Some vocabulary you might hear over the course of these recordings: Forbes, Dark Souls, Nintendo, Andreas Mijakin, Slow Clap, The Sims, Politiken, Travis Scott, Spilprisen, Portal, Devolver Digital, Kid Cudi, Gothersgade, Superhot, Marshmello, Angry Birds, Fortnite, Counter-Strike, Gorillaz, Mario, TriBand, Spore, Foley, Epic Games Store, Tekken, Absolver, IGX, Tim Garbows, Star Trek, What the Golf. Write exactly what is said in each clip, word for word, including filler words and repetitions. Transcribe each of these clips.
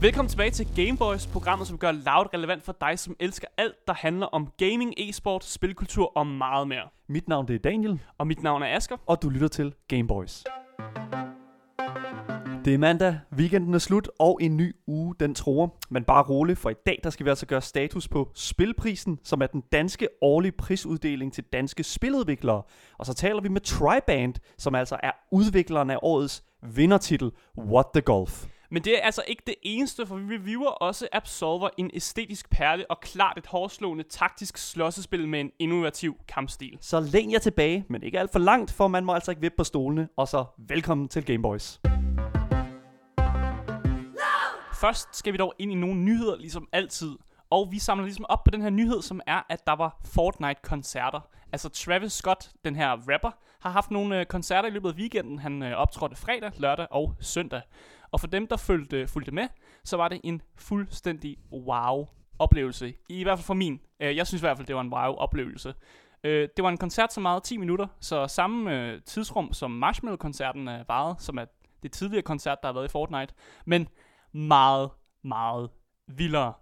Velkommen tilbage til Gameboys, programmet som gør Loud relevant for dig, som elsker alt, der handler om gaming, e-sport, spilkultur og meget mere. Mit navn det er Daniel. Og mit navn er Asger. Og du lytter til Gameboys. Det er mandag, weekenden er slut, og en ny uge den truer. Men bare rolig, for i dag der skal vi altså gøre status på Spilprisen, som er den danske årlige prisuddeling til danske spiludviklere. Og så taler vi med TriBand, som altså er udvikleren af årets vindertitel, What the Golf. Men det er altså ikke det eneste, for vi reviewer også Absolver, en æstetisk perle og klart et hårdslående taktisk slåssespil med en innovativ kampstil. Så læn jer tilbage, men ikke alt for langt, for man må altså ikke vippe på stolene. Og så velkommen til Gameboys. Først skal vi dog ind i nogle nyheder, ligesom altid. Og vi samler ligesom op på den her nyhed, som er, at der var Fortnite-koncerter. Altså Travis Scott, den her rapper, har haft nogle øh, koncerter i løbet af weekenden. Han øh, optrådte fredag, lørdag og søndag. Og for dem, der fulgte, fulgte med, så var det en fuldstændig wow-oplevelse. I hvert fald for min. Øh, jeg synes i hvert fald, det var en wow-oplevelse. Øh, det var en koncert så meget ti minutter, så samme øh, tidsrum som Marshmello-koncerten øh, varede, som er det tidligere koncert, der har været i Fortnite. Men meget, meget vildere.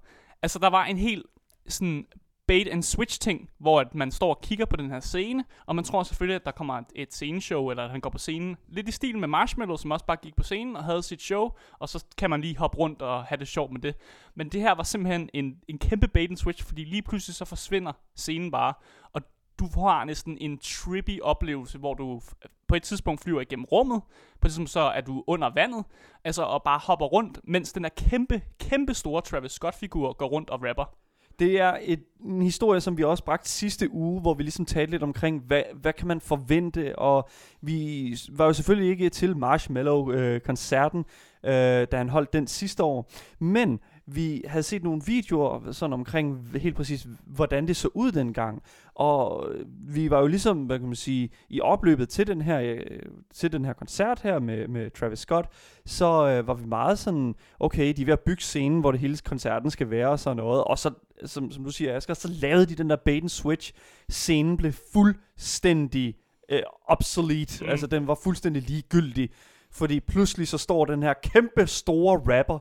Altså der var en helt sådan bait and switch ting, hvor at man står og kigger på den her scene, og man tror selvfølgelig, at der kommer et, et sceneshow, eller at han går på scenen. Lidt i stil med Marshmello, som også bare gik på scenen og havde sit show, og så kan man lige hoppe rundt og have det sjovt med det. Men det her var simpelthen en, en kæmpe bait and switch, fordi lige pludselig så forsvinder scenen bare, og du har næsten en trippy oplevelse, hvor du på et tidspunkt flyver igennem rummet, på det som så er du under vandet, altså og bare hopper rundt, mens den her kæmpe, kæmpe store Travis Scott-figur går rundt og rapper. Det er et, en historie, som vi også bragte sidste uge, hvor vi ligesom talte lidt omkring, hvad, hvad kan man forvente, og vi var jo selvfølgelig ikke til Marshmello-koncerten, øh, øh, da han holdt den sidste år, men vi havde set nogle videoer sådan omkring helt præcis, hvordan det så ud dengang. Og vi var jo ligesom, hvad kan man sige, i opløbet til den her, til den her koncert her med, med Travis Scott, så øh, var vi meget sådan, okay, de er ved at bygge scenen, hvor det hele koncerten skal være og sådan noget. Og så, som, som du siger, Asger, så lavede de den der bait and switch. Scenen blev fuldstændig øh, obsolete. Mm. Altså, den var fuldstændig ligegyldig. Fordi pludselig så står den her kæmpe store rapper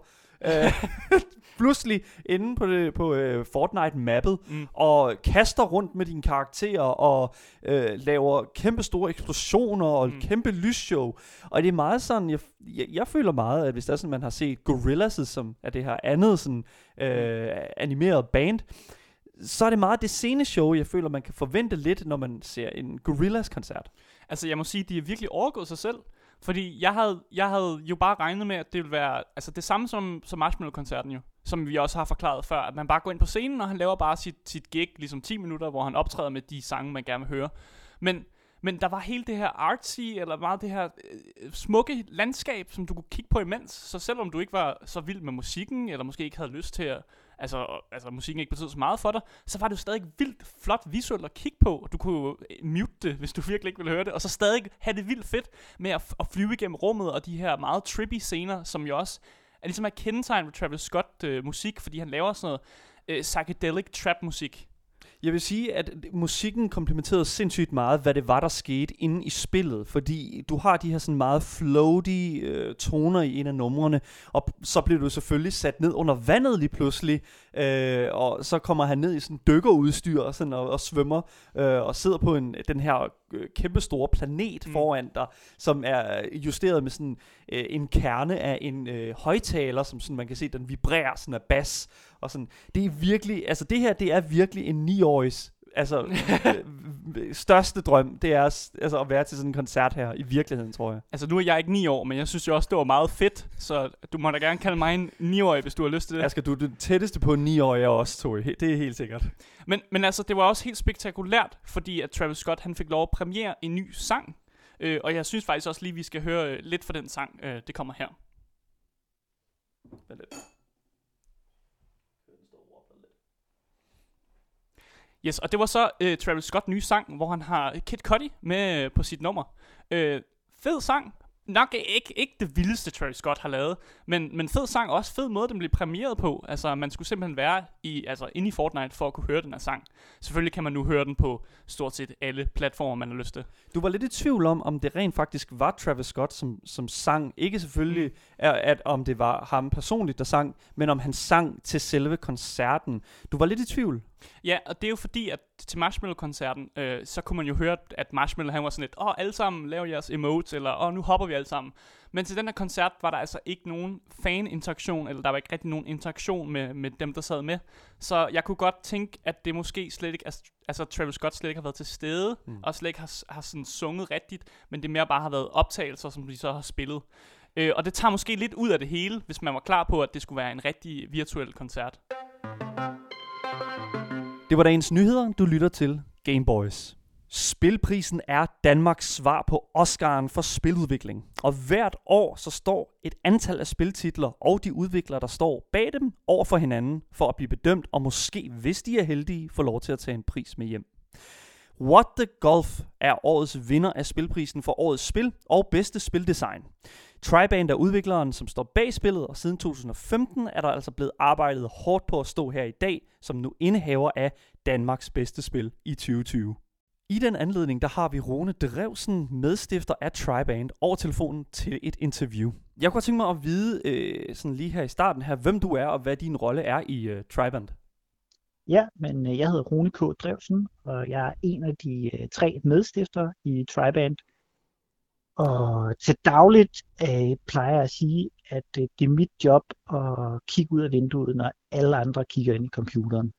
pludselig inde på, det, på uh, Fortnite-mappet mm. og kaster rundt med dine karakterer og uh, laver kæmpe store eksplosioner og mm. kæmpe lysshow. Og det er meget sådan, jeg, jeg, jeg føler meget, at hvis der er sådan, man har set Gorillaz, som er det her andet sådan, uh, animeret band, så er det meget det sceneshow, jeg føler, man kan forvente lidt, når man ser en Gorillaz-koncert. Altså jeg må sige, de har virkelig overgået sig selv. Fordi jeg havde, jeg havde jo bare regnet med, at det ville være altså det samme som, som Marshmello-koncerten jo, som vi også har forklaret før, at man bare går ind på scenen, og han laver bare sit, sit gig, ligesom ti minutter, hvor han optræder med de sange, man gerne vil høre. Men, men der var hele det her artsy, eller meget det her øh, smukke landskab, som du kunne kigge på imens, så selvom du ikke var så vild med musikken, eller måske ikke havde lyst til at, altså, altså musikken ikke betød så meget for dig, så var det jo stadig vildt flot visuelt at kigge på. Du kunne jo mute det, hvis du virkelig ikke ville høre det, og så stadig have det vildt fedt med at, f- at flyve igennem rummet og de her meget trippy scener, som jo også er ligesom er kendetegn ved Travis Scott øh, musik, fordi han laver sådan noget øh, psychedelic trap musik. Jeg vil sige, at musikken komplementerede sindssygt meget, hvad det var, der skete inde i spillet. Fordi du har de her sådan meget floaty øh, toner i en af numrene, og så bliver du selvfølgelig sat ned under vandet lige pludselig, øh, og så kommer han ned i sådan dykkerudstyr og, sådan, og, og svømmer, øh, og sidder på en, den her øh, kæmpe store planet mm. foran dig, som er justeret med sådan øh, en kerne af en øh, højtaler, som sådan, man kan se, den vibrerer sådan af bas. Og sådan. Det er virkelig, altså det her, det er virkelig en niårigs, altså største drøm, det er altså at være til sådan en koncert her i virkeligheden, tror jeg. Altså nu er jeg ikke ni år, men jeg synes jo også, det var meget fedt, så du må da gerne kalde mig en niårig, hvis du har lyst til det. Asger, du er den tætteste på en niårig af os to, det er helt sikkert. Men, men altså, det var også helt spektakulært, fordi at Travis Scott, han fik lov at premiere en ny sang, øh, og jeg synes faktisk også lige, vi skal høre øh, lidt fra den sang, øh, det kommer her. Hvad lidt? Yes, og det var så øh, Travis Scott nye sang, hvor han har Kid Cudi med øh, på sit nummer. Øh, fed sang, nok ikke, ikke det vildeste, Travis Scott har lavet, men, men fed sang, og også fed måde, den blev premieret på. Altså, man skulle simpelthen være i, altså, inde i Fortnite for at kunne høre den her sang. Selvfølgelig kan man nu høre den på stort set alle platformer, man har lyst til. Du var lidt i tvivl om, om det rent faktisk var Travis Scott, som, som sang. Ikke selvfølgelig, at, at om det var ham personligt, der sang, men om han sang til selve koncerten. Du var lidt i tvivl. Ja, og det er jo fordi, at til Marshmello-koncerten, øh, så kunne man jo høre, at Marshmello, han var sådan lidt, åh, alle sammen, lav jeres emotes, eller åh, nu hopper vi alle sammen. Men til den her koncert var der altså ikke nogen fan-interaktion, eller der var ikke rigtig nogen interaktion med, med dem, der sad med. Så jeg kunne godt tænke, at det måske slet ikke, altså Travis Scott slet ikke har været til stede, mm. og slet ikke har, har sådan sunget rigtigt, men det mere bare har været optagelser, som de så har spillet. Øh, og det tager måske lidt ud af det hele, hvis man var klar på, at det skulle være en rigtig virtuel koncert. Det var dagens nyheder, du lytter til Game Boys. Spilprisen er Danmarks svar på Oscaren for spiludvikling. Og hvert år så står et antal af spiltitler og de udviklere, der står bag dem, over for hinanden for at blive bedømt, og måske, hvis de er heldige, får lov til at tage en pris med hjem. What the Golf er årets vinder af Spilprisen for årets spil og bedste spildesign. TriBand er udvikleren, som står bag spillet, og siden to tusind og femten er der altså blevet arbejdet hårdt på at stå her i dag, som nu indehaver af Danmarks bedste spil i tyve tyve. I den anledning, der har vi Rune K. Drevsen, medstifter af TriBand, over telefonen til et interview. Jeg kunne godt tænke mig at vide øh, sådan lige her i starten her, hvem du er og hvad din rolle er i øh, TriBand. Ja, men jeg hedder Rune K. Drevsen, og jeg er en af de øh, tre medstiftere i TriBand. Og til dagligt øh, plejer jeg at sige, at øh, det er mit job at kigge ud af vinduet, når alle andre kigger ind i computeren.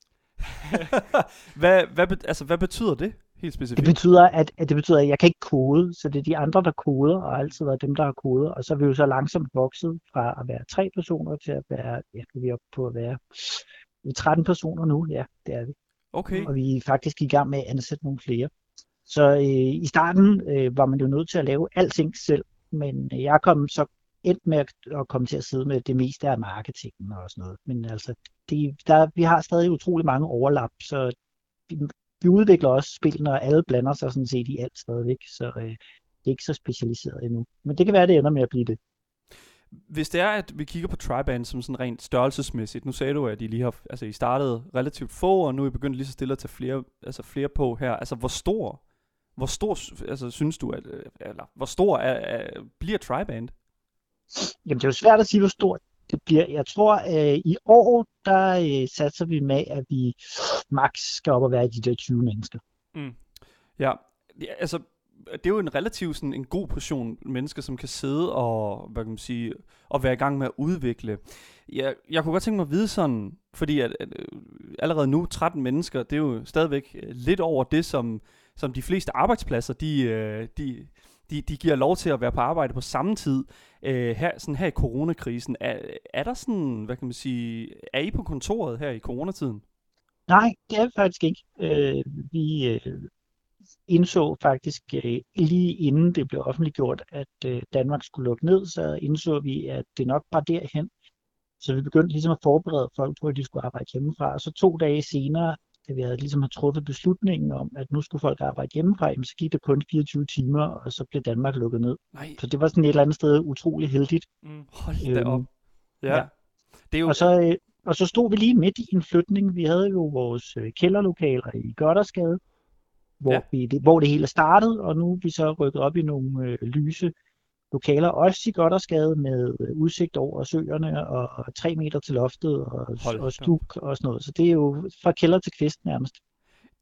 hvad, hvad, altså, hvad betyder det helt specifikt? Det betyder, at, at det betyder, at jeg kan ikke kode, så det er de andre, der koder, og altid været dem, der har kodet. Og så er vi jo så langsomt vokset fra at være tre personer til at være, ja, vi er oppe på at være tretten personer nu, ja, det er vi. Okay. Og vi er faktisk i gang med at ansætte nogle flere. Så øh, i starten øh, var man jo nødt til at lave alting selv, men jeg kom så endt med at, at komme til at sidde med det meste af marketingen og sådan noget. Men altså, det, der, vi har stadig utrolig mange overlap, så vi, vi udvikler også spillene, og alle blander sig sådan set i alt stadigvæk, så øh, det er ikke så specialiseret endnu. Men det kan være, at det ender med at blive det. Hvis det er, at vi kigger på TriBand som sådan rent størrelsesmæssigt, nu sagde du, at I lige har, altså I startede relativt få, og nu er I begyndt lige så stille at tage flere, altså flere på her. Altså, hvor stor Hvor stor, altså, synes du, at, eller, hvor stor er, er, bliver TriBand? Jamen, det er jo svært at sige, hvor stort det bliver. Jeg tror, øh, i år, der øh, satser vi med, at vi max skal op og være de der tyve mennesker. Mm. Ja, altså, det er jo en relativt sådan, en god portion mennesker, som kan sidde og, hvad kan man sige, og være i gang med at udvikle. Jeg, jeg kunne godt tænke mig at vide sådan, fordi at, at, allerede nu tretten mennesker, det er jo stadigvæk lidt over det, som... som de fleste arbejdspladser, de, de, de, de giver lov til at være på arbejde på samme tid. Øh, her, sådan her i coronakrisen, er, er der sådan, hvad kan man sige, er I på kontoret her i coronatiden? Nej, det er vi faktisk ikke. Øh, vi øh, indså faktisk øh, lige inden det blev offentliggjort, at øh, Danmark skulle lukke ned, så indså vi, at det nok var derhen. Så vi begyndte ligesom at forberede folk på, at de skulle arbejde hjemmefra, og så to dage senere, da vi havde ligesom har truffet beslutningen om, at nu skulle folk arbejde hjemmefra, så gik det kun fireogtyve timer, og så blev Danmark lukket ned. Nej. Så det var sådan et eller andet sted utrolig heldigt. Mm, hold da øhm, op. Ja. Ja. Det er jo... og, så, øh, og så stod vi lige midt i en flytning. Vi havde jo vores øh, kælderlokaler i Gothersgade, hvor, ja. vi, det, hvor det hele startede, og nu er vi så rykket op i nogle øh, lyse lokaler, også i Gothersgade med øh, udsigt over søerne og, og tre meter til loftet og, og stuk og sådan noget. Så det er jo fra kælder til kvist nærmest.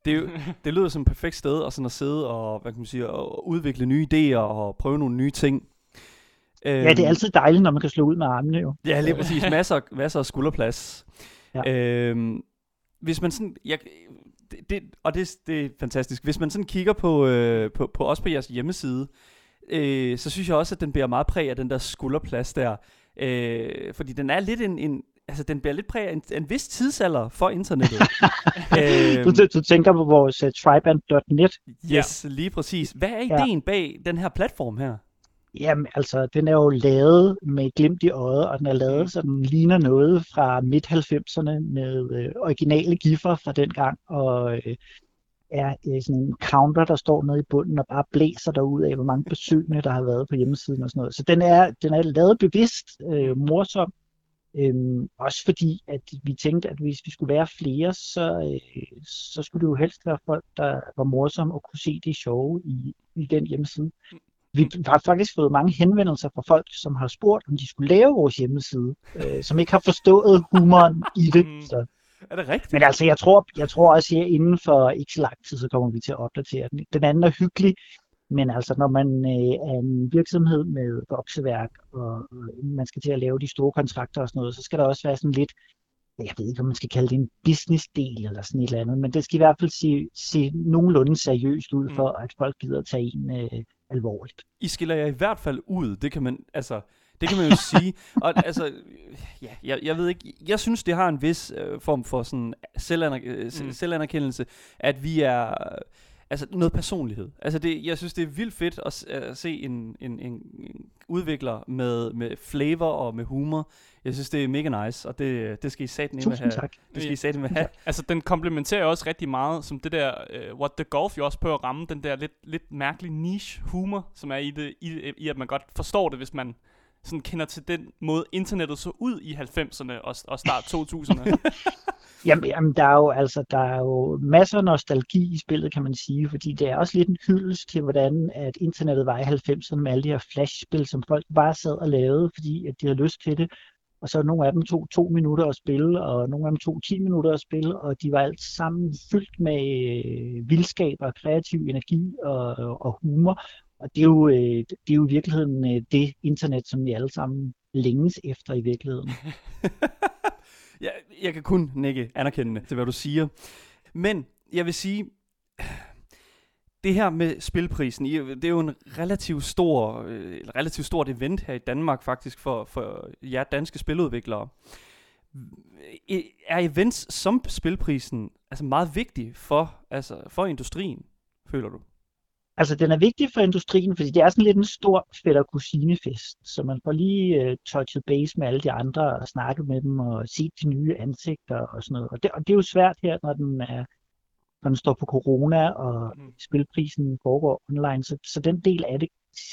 Det, er jo, det lyder som et perfekt sted og sådan at sidde og, hvad kan man sige, og udvikle nye idéer og prøve nogle nye ting. Ja, det er altid dejligt, når man kan slå ud med armene jo. Ja, lige præcis. Masser, masser af skulderplads. Ja. Øhm, hvis man sådan... Jeg, det, det, og det, det er fantastisk. Hvis man sådan kigger på, øh, på, på også på jeres hjemmeside... Øh, så synes jeg også, at den bliver meget præg af den der skulderplads der, øh, fordi den er lidt en, en, altså den bliver lidt præg af en, en vis tidsalder for internettet. øh, du, du tænker på vores uh, triband punktum net? Yes, ja. Lige præcis. Hvad er ideen ja. bag den her platform her? Jamen altså, den er jo lavet med et glimt i øjet, og den er lavet, så den ligner noget fra midt halvfemserne med øh, originale giffer fra dengang, og øh, er sådan en counter, der står nede i bunden og bare blæser derud af, hvor mange besøgende, der har været på hjemmesiden og sådan noget. Så den er, den er lavet bevidst øh, morsom, øh, også fordi at vi tænkte, at hvis vi skulle være flere, så, øh, så skulle det jo helst være folk, der var morsomme og kunne se det sjove i, i den hjemmeside. Vi har faktisk fået mange henvendelser fra folk, som har spurgt, om de skulle lave vores hjemmeside, øh, som ikke har forstået humoren i det. Så. Er det rigtigt? Men altså, jeg tror, jeg tror også, at inden for ikke så lang tid, så kommer vi til at opdatere den. Den anden er hyggelig, men altså, når man øh, er en virksomhed med vokseværk, og øh, man skal til at lave de store kontrakter og sådan noget, så skal der også være sådan lidt, jeg ved ikke, om man skal kalde det en business-del eller sådan et eller andet, men det skal i hvert fald se, se nogenlunde seriøst ud, for at folk gider at tage en øh, alvorligt. I skiller jer i hvert fald ud, det kan man, altså... Det kan man jo sige, og altså, ja, jeg, jeg ved ikke, jeg synes, det har en vis øh, form for sådan selvanerk- mm. selvanerkendelse, at vi er, øh, altså noget personlighed. Altså, det, jeg synes, det er vildt fedt at øh, se en, en, en udvikler med, med flavor og med humor. Jeg synes, det er mega nice, og det, det skal I satme med have. Tak. Det skal I satme med have. Altså, den komplementerer også rigtig meget, som det der, uh, What the Golf jo også prøver at ramme, den der lidt, lidt mærkelig niche-humor, som er i, det, i, i, at man godt forstår det, hvis man... sådan kender til den måde, internettet så ud i halvfemserne og, og start to tusinderne. jamen, jamen, der er jo altså, der er jo masser af nostalgi i spillet, kan man sige, fordi det er også lidt en hyldest til, hvordan at internettet var i halvfemserne med alle de her flashspil, som folk bare sad og lavede, fordi at de havde lyst til det. Og så nogle af dem tog to minutter at spille, og nogle af dem tog ti minutter at spille, og de var alt sammen fyldt med øh, vildskab og kreativ energi og, og humor. Og det er, jo, det er jo i virkeligheden det internet, som vi alle sammen længes efter i virkeligheden. jeg, jeg kan kun nikke anerkendende til, hvad du siger. Men jeg vil sige, det her med Spilprisen, det er jo en relativt stor, et relativt stort event her i Danmark faktisk for, for jer danske spiludviklere. Er events som Spilprisen altså meget vigtig for, altså for industrien, føler du? Altså, den er vigtig for industrien, fordi det er sådan lidt en stor fætter-kusinefest, så man får lige uh, touchet base med alle de andre og snakket med dem og set de nye ansigter og sådan noget. Og det, og det er jo svært her, når den, er, når den står på corona og mm. Spilprisen foregår online. Så, så den del af det,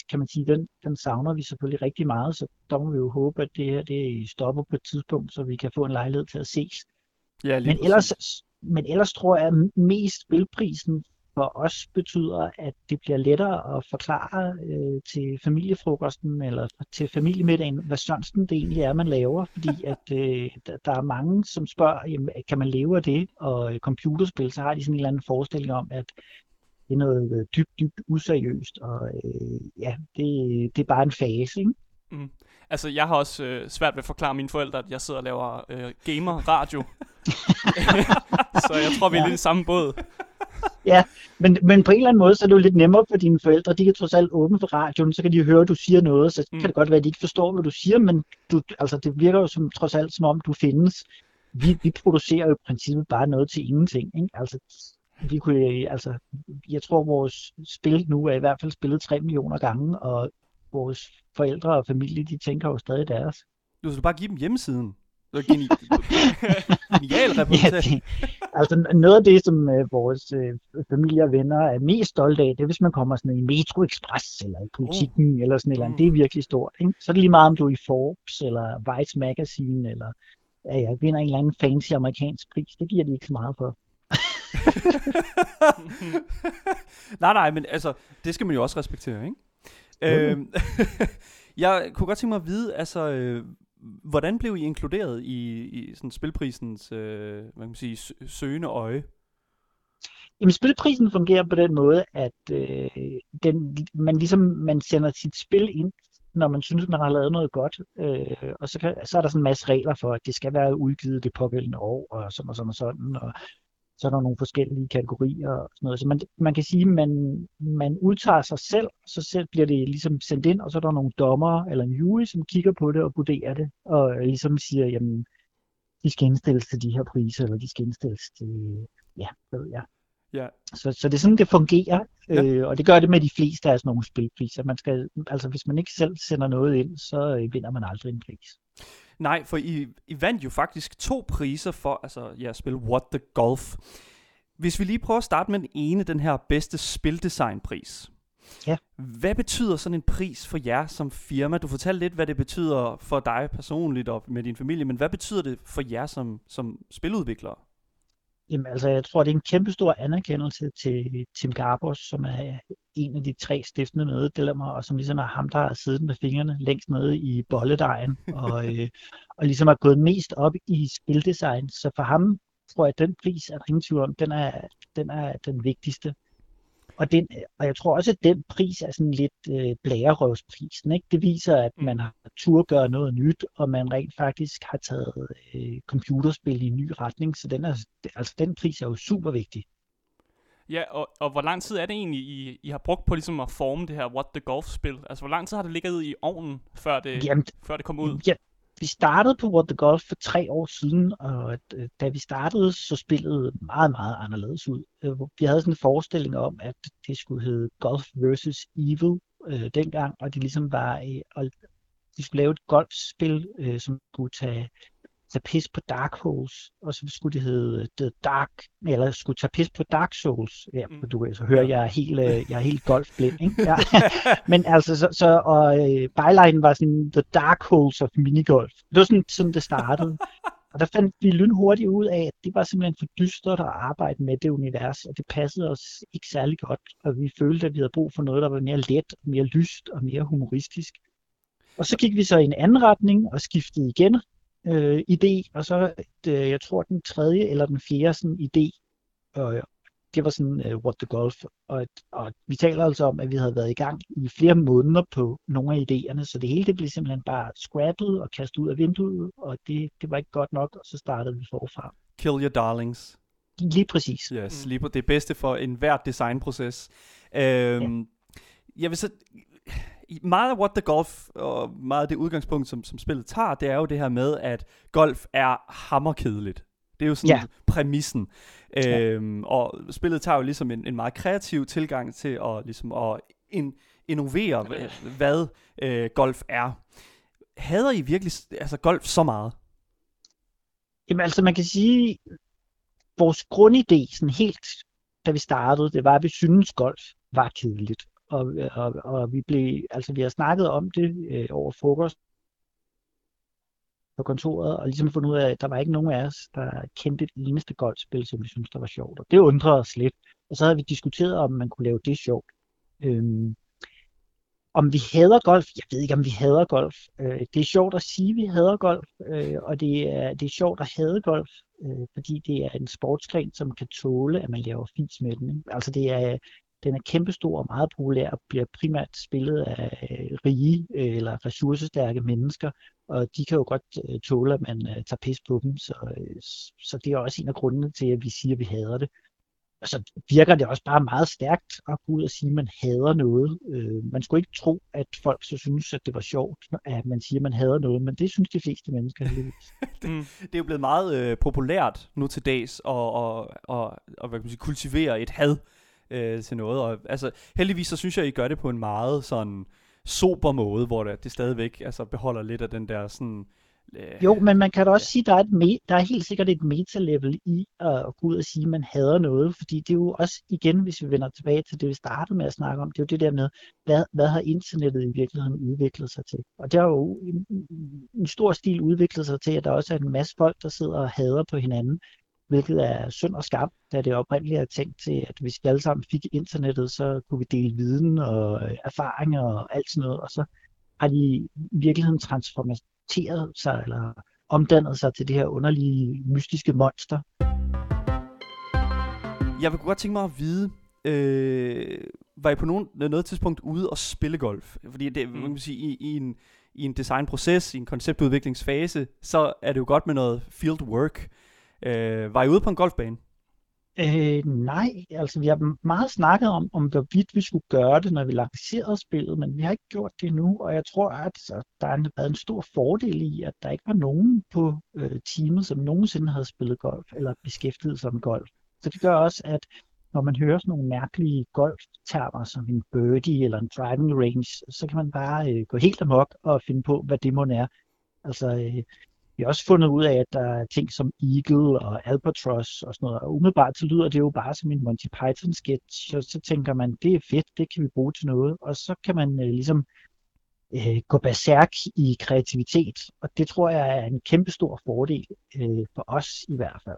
kan man sige, den, den savner vi selvfølgelig rigtig meget. Så der må vi jo håbe, at det her det stopper på et tidspunkt, så vi kan få en lejlighed til at ses. Ja, men, ellers, men ellers tror jeg, at mest Spilprisen for os betyder, at det bliver lettere at forklare øh, til familiefrokosten eller til familiemiddagen, hvad sønsten det egentlig er, man laver. Fordi at, øh, der er mange, som spørger, jamen, kan man leve af det? Og computerspil, så har de sådan en eller anden forestilling om, at det er noget dybt, dybt useriøst. Og øh, ja, det, det er bare en fase, ikke? Mm. Altså, jeg har også øh, svært ved at forklare mine forældre, at jeg sidder og laver øh, gamer-radio. Så jeg tror, vi er ja. lidt i samme båd. Ja, men, men på en eller anden måde, så er det jo lidt nemmere for dine forældre. De kan trods alt åbne for radioen, så kan de høre, at du siger noget. Så mm. kan det godt være, at de ikke forstår, hvad du siger, men du, altså, det virker jo som, trods alt, som om du findes. Vi, vi producerer jo i princippet bare noget til ingenting. Ikke? Altså, vi kunne, altså, jeg tror, vores spil nu er i hvert fald spillet tre millioner gange, og vores forældre og familie, de tænker jo stadig deres. Du skal bare give dem hjemmesiden. Det er genial repræsentation. Ja, altså noget af det, som øh, vores øh, familie og venner er mest stolte af, det er, hvis man kommer sådan i Metro Express eller i Politiken mm. eller sådan et eller andet. Det er virkelig stort. Ikke? Så er det lige meget, om du er i Forbes eller Vice Magazine eller ja, ja, vinder en eller anden fancy amerikansk pris. Det giver de ikke så meget for. nej, nej, men altså, det skal man jo også respektere, ikke? Mm. Øh, jeg kunne godt tænke mig at vide, altså... Øh, hvordan blev I inkluderet i, i sådan Spilprisens øh, hvad kan man sige, søgende øje? Jamen, Spilprisen fungerer på den måde, at øh, den, man ligesom man sender sit spil ind, når man synes, man har lavet noget godt. Øh, og så, kan, så er der sådan en masse regler for, at det skal være udgivet det pågældende år, og sådan og sådan og sådan. Og så er der nogle forskellige kategorier og sådan noget. Så man, man kan sige, at man, man udtager sig selv, så selv bliver det ligesom sendt ind, og så er der nogle dommere eller en jury, som kigger på det og vurderer det, og ligesom siger, jamen, de skal indstilles til de her priser, eller de skal indstilles til, ja, hvad ved jeg. Ja. Så, så det er sådan, det fungerer, ja. øh, og det gør det med de fleste af sådan nogle spilpriser. Man skal, altså, hvis man ikke selv sender noget ind, så øh, vinder man aldrig en pris. Nej, for I, I vandt jo faktisk to priser for, altså, jeres spil What the Golf. Hvis vi lige prøver at starte med den ene, den her bedste spildesignpris. Ja. Hvad betyder sådan en pris for jer som firma? Du fortalte lidt, hvad det betyder for dig personligt og med din familie, men hvad betyder det for jer som, som spiludviklere? Jamen altså, jeg tror, det er en kæmpe stor anerkendelse til Tim Garbows, som er en af de tre stiftende medlemmer, og som ligesom er ham, der har siddet med fingrene længst nede i bolledejen, og, øh, og ligesom har gået mest op i spildesign. Så for ham tror jeg, at den pris er ingen tvivl om, den er, den er den vigtigste. Og, den, og jeg tror også, at den pris er sådan lidt øh, blærerøvsprisen, ikke? Det viser, at man har turde gøre noget nyt, og man rent faktisk har taget øh, computerspil i en ny retning. Så den, er, altså, den pris er jo super vigtig. Ja, og, og hvor lang tid er det egentlig, I, I har brugt på ligesom at forme det her What the Golf-spil? Altså, hvor lang tid har det ligget i ovnen, før det, Jamen, før det kom ud? Ja, vi startede på What the Golf for tre år siden, og da vi startede, så spillede meget, meget anderledes ud. Vi havde sådan en forestilling om, at det skulle hedde Golf versus. Evil øh, dengang, og det ligesom var, øh, de skulle lave et golfspil, øh, som skulle tage, tage pis på Dark Souls, og så skulle det hedde The Dark, eller skulle tage pis på Dark Souls. Ja, mm. du kan så høre, jeg er helt, øh, helt golfblind, ikke? Ja. Men altså, så, så og øh, bylinen var sådan The Dark Holes of minigolf. Det var sådan, sådan det startede. Og der fandt vi lynhurtigt ud af, at det var simpelthen for dystert at arbejde med det univers, og det passede os ikke særlig godt, og vi følte, at vi havde brug for noget, der var mere let, mere lyst og mere humoristisk. Og så gik vi så i en anden retning og skiftede igen øh, idé, og så, øh, jeg tror, den tredje eller den fjerde sådan, idé, og øh, det var sådan øh, What the Golf, og, og vi taler altså om, at vi havde været i gang i flere måneder på nogle af idéerne, så det hele det blev simpelthen bare scrappet og kastet ud af vinduet, og det, det var ikke godt nok, og så startede vi forfra. Kill your darlings. Lige præcis. Yes, mm. lige på det bedste for enhver designproces. Øhm, ja. Jeg vil så... Meget af What the Golf, og meget af det udgangspunkt, som, som spillet tager, det er jo det her med, at golf er hammerkedeligt. Det er jo sådan yeah. præmissen. Øhm, og spillet tager jo ligesom en, en meget kreativ tilgang til at, ligesom at in, innovere, h- hvad øh, golf er. Hader I virkelig altså golf så meget? Jamen altså, man kan sige, vores grundidé, sådan helt da vi startede, det var, at vi syntes, golf var kedeligt. Og, og, og vi blev, altså vi har snakket om det øh, over frokost på kontoret, og ligesom fundet ud af, at der var ikke nogen af os, der kendte et eneste golfspil, som vi synes der var sjovt, og det undrede os lidt. Og så havde vi diskuteret, om man kunne lave det sjovt. Øhm, om vi hader golf? Jeg ved ikke, om vi hader golf. Øh, det er sjovt at sige, at vi hader golf, øh, og det er, det er sjovt at hade golf, øh, fordi det er en sportsgren, som kan tåle, at man laver fis med den, ikke? Altså det er... Den er kæmpestor og meget populær og bliver primært spillet af rige eller ressourcestærke mennesker, og de kan jo godt tåle, at man tager pis på dem, så, så det er også en af grundene til, at vi siger, at vi hader det. Og så virker det også bare meget stærkt at gå ud og sige, at man hader noget. Man skulle ikke tro, at folk så synes, at det var sjovt, at man siger, at man hader noget, men det synes de fleste mennesker. det, det er jo blevet meget øh, populært nu til dags at og, og, og, hvad kan man sige, kultivere et had til noget, og altså heldigvis så synes jeg, I gør det på en meget sådan sober måde, hvor det, det stadigvæk altså beholder lidt af den der sådan... Øh, jo, men man kan da også sige, der er, et me- der er helt sikkert et meta-level i at, at gå ud og sige, at man hader noget, fordi det er jo også, igen, hvis vi vender tilbage til det, vi startede med at snakke om, det er jo det der med, hvad, hvad har internettet i virkeligheden udviklet sig til? Og det har jo en, en stor stil udviklet sig til, at der også er en masse folk, der sidder og hader på hinanden, hvilket er synd og skam, da det oprindeligt er tænkt til, at hvis vi alle sammen fik internettet, så kunne vi dele viden og erfaringer og alt sådan noget, og så har de i virkeligheden transformeret sig eller omdannet sig til det her underlige, mystiske monster. Jeg vil godt tænke mig at vide, øh, var I på nogen, noget tidspunkt ude og spille golf? Fordi det, man kan sige, i, i, en, i en designproces, i en konceptudviklingsfase, så er det jo godt med noget field work. Øh, var I ude på en golfbane? Øh, nej, altså vi har meget snakket om, om hvorvidt vi skulle gøre det, når vi lancerede spillet, men vi har ikke gjort det endnu, og jeg tror, at så, der har været en stor fordel i, at der ikke var nogen på øh, teamet, som nogensinde havde spillet golf, eller beskæftiget sig med golf. Så det gør også, at når man hører sådan nogle mærkelige golftermer, som en birdie eller en driving range, så kan man bare øh, gå helt amok og finde på, hvad det mon er. Altså... Øh, Vi har også fundet ud af, at der er ting som Eagle og Albatross og sådan noget, og umiddelbart så lyder det jo bare som en Monty Python-sketch, og så tænker man, det er fedt, det kan vi bruge til noget, og så kan man øh, ligesom øh, gå berserk i kreativitet, og det tror jeg er en kæmpestor fordel øh, for os i hvert fald.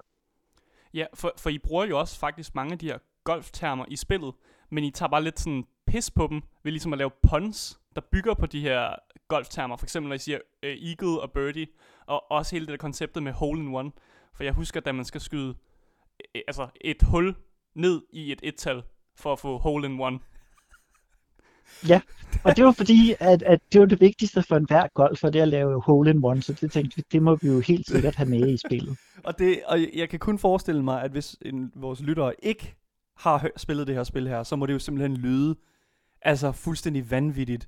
Ja, for, for I bruger jo også faktisk mange af de her golftermer i spillet, men I tager bare lidt sådan pis på dem ved ligesom at lave puns, der bygger på de her golftermer. For eksempel når I siger uh, eagle og birdie, og også hele det der konceptet med hole in one. For jeg husker, da man skal skyde øh, altså et hul ned i et et-tal for at få hole in one. Ja, og det var fordi, at, at det var det vigtigste for enhver golfer, det at lave hole in one, så det tænkte vi, det må vi jo helt sikkert have med i spillet. og, det, og jeg kan kun forestille mig, at hvis en, vores lyttere ikke har spillet det her spil her, så må det jo simpelthen lyde altså fuldstændig vanvittigt.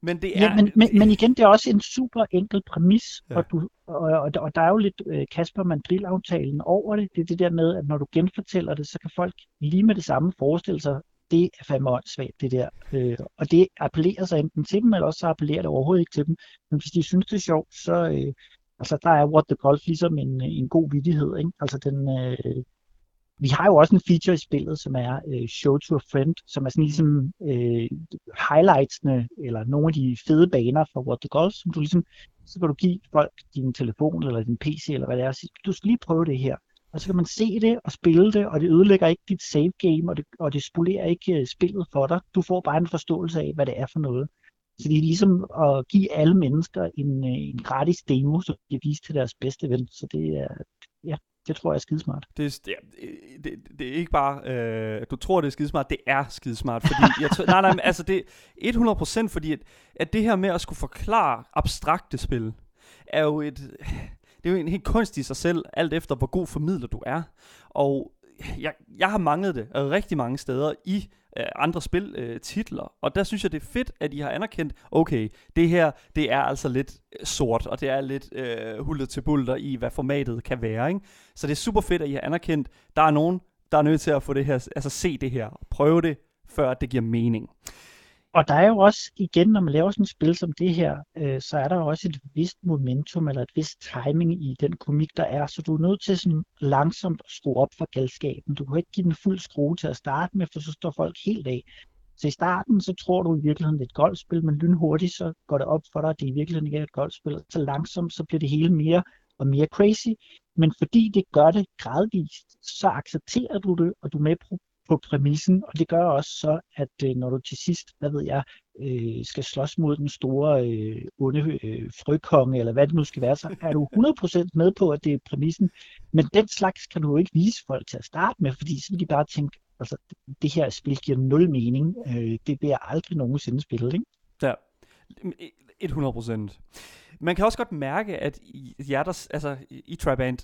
Men det er... Ja, men, men, men igen, det er også en super enkel præmis, ja. og, du, og, og der er jo lidt Kasper Mandrill-aftalen over det. Det er det der med, at når du genfortæller det, så kan folk lige med det samme forestille sig, det er fandme åndssvagt, det der. Øh, og det appellerer sig enten til dem, eller også så appellerer det overhovedet ikke til dem. Men hvis de synes, det er sjovt, så øh, altså, der er What the Golf ligesom en, en god vittighed, ikke? Altså den... Øh, Vi har jo også en feature i spillet, som er øh, show to a friend, som er sådan ligesom øh, highlightsene, eller nogle af de fede baner fra What the Golf, som du ligesom, så kan du give folk din telefon, eller din P C, eller hvad det er, og sige, du skal lige prøve det her. Og så kan man se det, og spille det, og det ødelægger ikke dit save game, og det, og det spolerer ikke spillet for dig. Du får bare en forståelse af, hvad det er for noget. Så det er ligesom at give alle mennesker en, en gratis demo, som de viser til deres bedste ven, så det er, ja. Det tror jeg er skidesmart. Det, det, det, det er ikke bare, øh, du tror, det er skidesmart, det er skidesmart. Fordi jeg t- nej, nej, men, altså det er hundrede procent, fordi at, at det her med at skulle forklare abstrakte spil, er jo et, det er jo en helt kunst i sig selv, alt efter hvor god formidler du er. Og jeg, jeg har manglet det rigtig mange steder i øh, andre spiltitler, øh, og der synes jeg, det er fedt, at I har anerkendt, okay, det her, det er altså lidt sort, og det er lidt øh, hullet til bulter i, hvad formatet kan være, ikke? Så det er super fedt, at I har anerkendt, der er nogen, der er nødt til at få det her, altså se det her, og prøve det, før det giver mening. Og der er jo også, igen, når man laver sådan et spil som det her, øh, så er der jo også et vist momentum, eller et vist timing i den komik, der er. Så du er nødt til sådan langsomt at skrue op for galskaben. Du kan ikke give den fuld skrue til at starte med, for så står folk helt af. Så i starten, så tror du i virkeligheden, det er et golfspil, men lynhurtigt, så går det op for dig, at det i virkeligheden ikke er et golfspil. Så langsomt, så bliver det hele mere og mere crazy. Men fordi det gør det gradvist, så accepterer du det, og du er med på på præmissen, og det gør også så, at når du til sidst, hvad ved jeg, øh, skal slås mod den store øh, onde øh, frøkonge, eller hvad det nu skal være, så er du hundrede procent med på, at det er præmissen, men den slags kan du jo ikke vise folk til at starte med, fordi så vil de bare tænke, altså, det her spil giver nul mening, øh, det bliver aldrig nogensinde spillet, ikke? Ja, hundrede procent. Man kan også godt mærke, at I, jer, der, altså, I TriBand,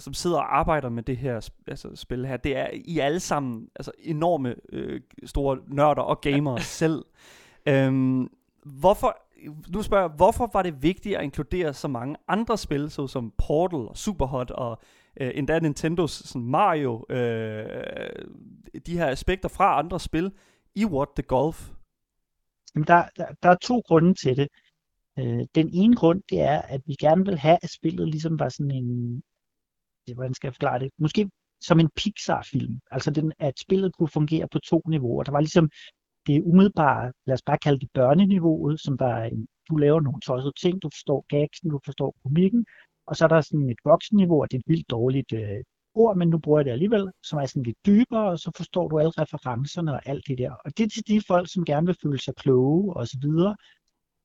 som sidder og arbejder med det her altså, spil her, det er I alle sammen altså, enorme øh, store nørder og gamere selv. Øhm, hvorfor, nu spørger jeg, hvorfor var det vigtigt at inkludere så mange andre spil, såsom Portal og Superhot og øh, endda Nintendos sådan Mario, øh, de her aspekter fra andre spil i What the Golf? Jamen, der, der, der er to grunde til det. Den ene grund, det er, at vi gerne vil have, at spillet ligesom var sådan en, hvordan skal jeg forklare det, måske som en Pixar-film. Altså den, at spillet kunne fungere på to niveauer. Der var ligesom det umiddelbare, lad os bare kalde det børneniveauet, som der en, du laver nogle tossede ting, du forstår gagsen, du forstår komikken, og så er der sådan et voksenniveau, og det er et vildt dårligt øh, ord, men nu bruger jeg det alligevel, som er sådan lidt dybere, og så forstår du alle referencerne og alt det der. Og det er til de folk, som gerne vil føle sig kloge og så videre.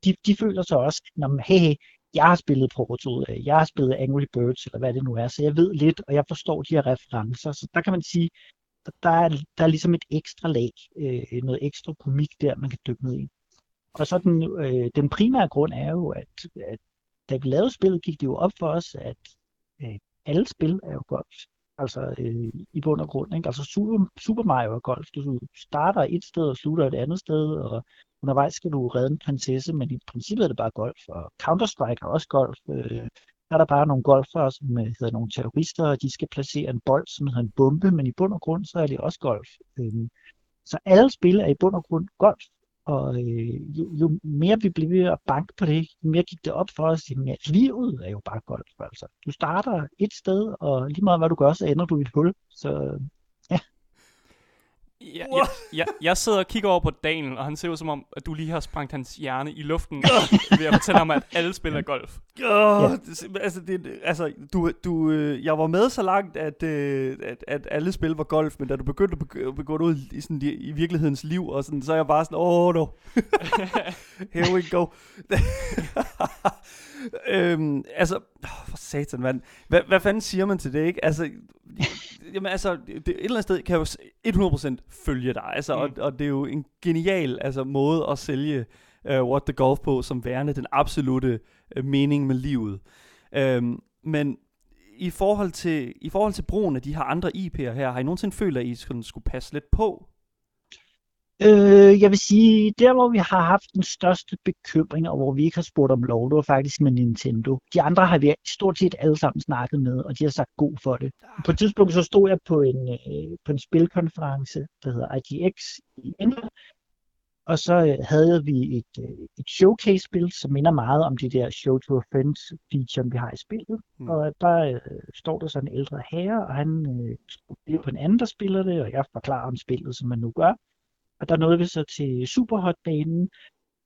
De, de føler sig også, at hey, hey, jeg har spillet Portal, jeg har spillet Angry Birds, eller hvad det nu er, så jeg ved lidt, og jeg forstår de her referencer. Så der kan man sige, at der er, der er ligesom et ekstra lag, øh, noget ekstra komik der, man kan dykke ned i. Og så den, øh, den primære grund er jo, at, at da vi lavede spillet, gik det jo op for os, at øh, alle spil er jo golf. Altså øh, i bund og grund, ikke? Altså Super, Super Mario er golf. Du starter et sted og slutter et andet sted, og undervejs skal du redde en prinsesse, men i princippet er det bare golf, og Counter-Strike er også golf. Øh, der er der bare nogle golfere, som hedder nogle terrorister, og de skal placere en bold, som hedder en bombe, men i bund og grund, så er det også golf. Øh, så alle spil er i bund og grund golf, Og øh, jo, jo mere vi blev ved at banke på det, jo mere gik det op for os, at livet er jo bare golf. Altså. Du starter et sted, og lige meget hvad du gør, så ender du i et hul. Så ja. Jeg, jeg, jeg, jeg sidder og kigger over på Daniel, og han ser ud som om, at du lige har sprængt hans hjerne i luften ved at fortælle ham, at alle spiller golf. Oh, det, altså, det, altså du, du, jeg var med så langt, at, at, at alle spil var golf, men da du begyndte at begå det ud i, sådan, i virkelighedens liv, og sådan, så er jeg bare sådan, oh no, here we go. øhm, altså, oh, for satan, mand. Hva, hvad fanden siger man til det, ikke? Altså... Jamen altså, det, et eller andet sted kan jeg jo hundrede procent følge dig, altså, mm. og, og det er jo en genial altså, måde at sælge uh, What the Golf på, som værende den absolute uh, mening med livet. Um, men i forhold, til, i forhold til brugen af de her andre I P'er her, har I nogensinde følt, at I skulle, skulle passe lidt på? Øh, jeg vil sige, der hvor vi har haft den største bekymring, og hvor vi ikke har spurgt om lov, det var faktisk med Nintendo. De andre har vi stort set alle sammen snakket med, og de har sagt god for det. På et tidspunkt så stod jeg på en, øh, på en spilkonference, der hedder I G X i England, og så havde vi et, øh, et showcase-spil, som minder meget om det der show to friends-feature, vi har i spillet. Mm. Og der øh, står der så en ældre herre, og han øh, er på en anden, der spiller det, og jeg forklarer om spillet, som man nu gør. Og der nåede vi så til Superhot-banen,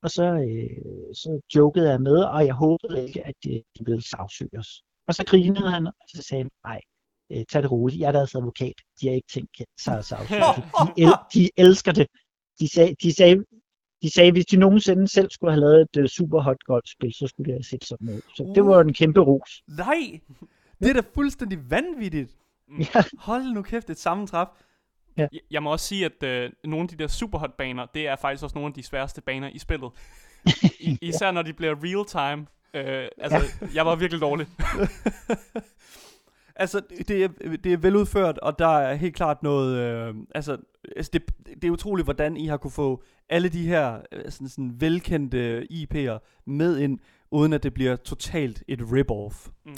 og så, øh, så jokede jeg med, og jeg håbede ikke, at de, de ville sagsøge os. Og så grinede han, og så sagde han, nej, øh, tag det roligt, jeg er deres advokat, de har ikke tænkt sig at sagsøge os. De, el- de elsker det. De sagde, de, sagde, de sagde, hvis de nogensinde selv skulle have lavet et uh, Superhot golfspil, så skulle det have set sådan noget. Så uh, det var en kæmpe ros. Nej, det er da fuldstændig vanvittigt. Ja. Hold nu kæft, et sammentræf. Ja. Jeg må også sige, at øh, nogle af de der Superhot-baner, det er faktisk også nogle af de sværeste baner i spillet. I, især ja. Når de bliver real-time. Øh, altså, ja. Jeg var virkelig dårlig. Altså, det er, det er veludført, og der er helt klart noget... Øh, altså, det, det er utroligt, hvordan I har kunne få alle de her sådan, sådan velkendte I P'er med ind, uden at det bliver totalt et rip-off. Mm.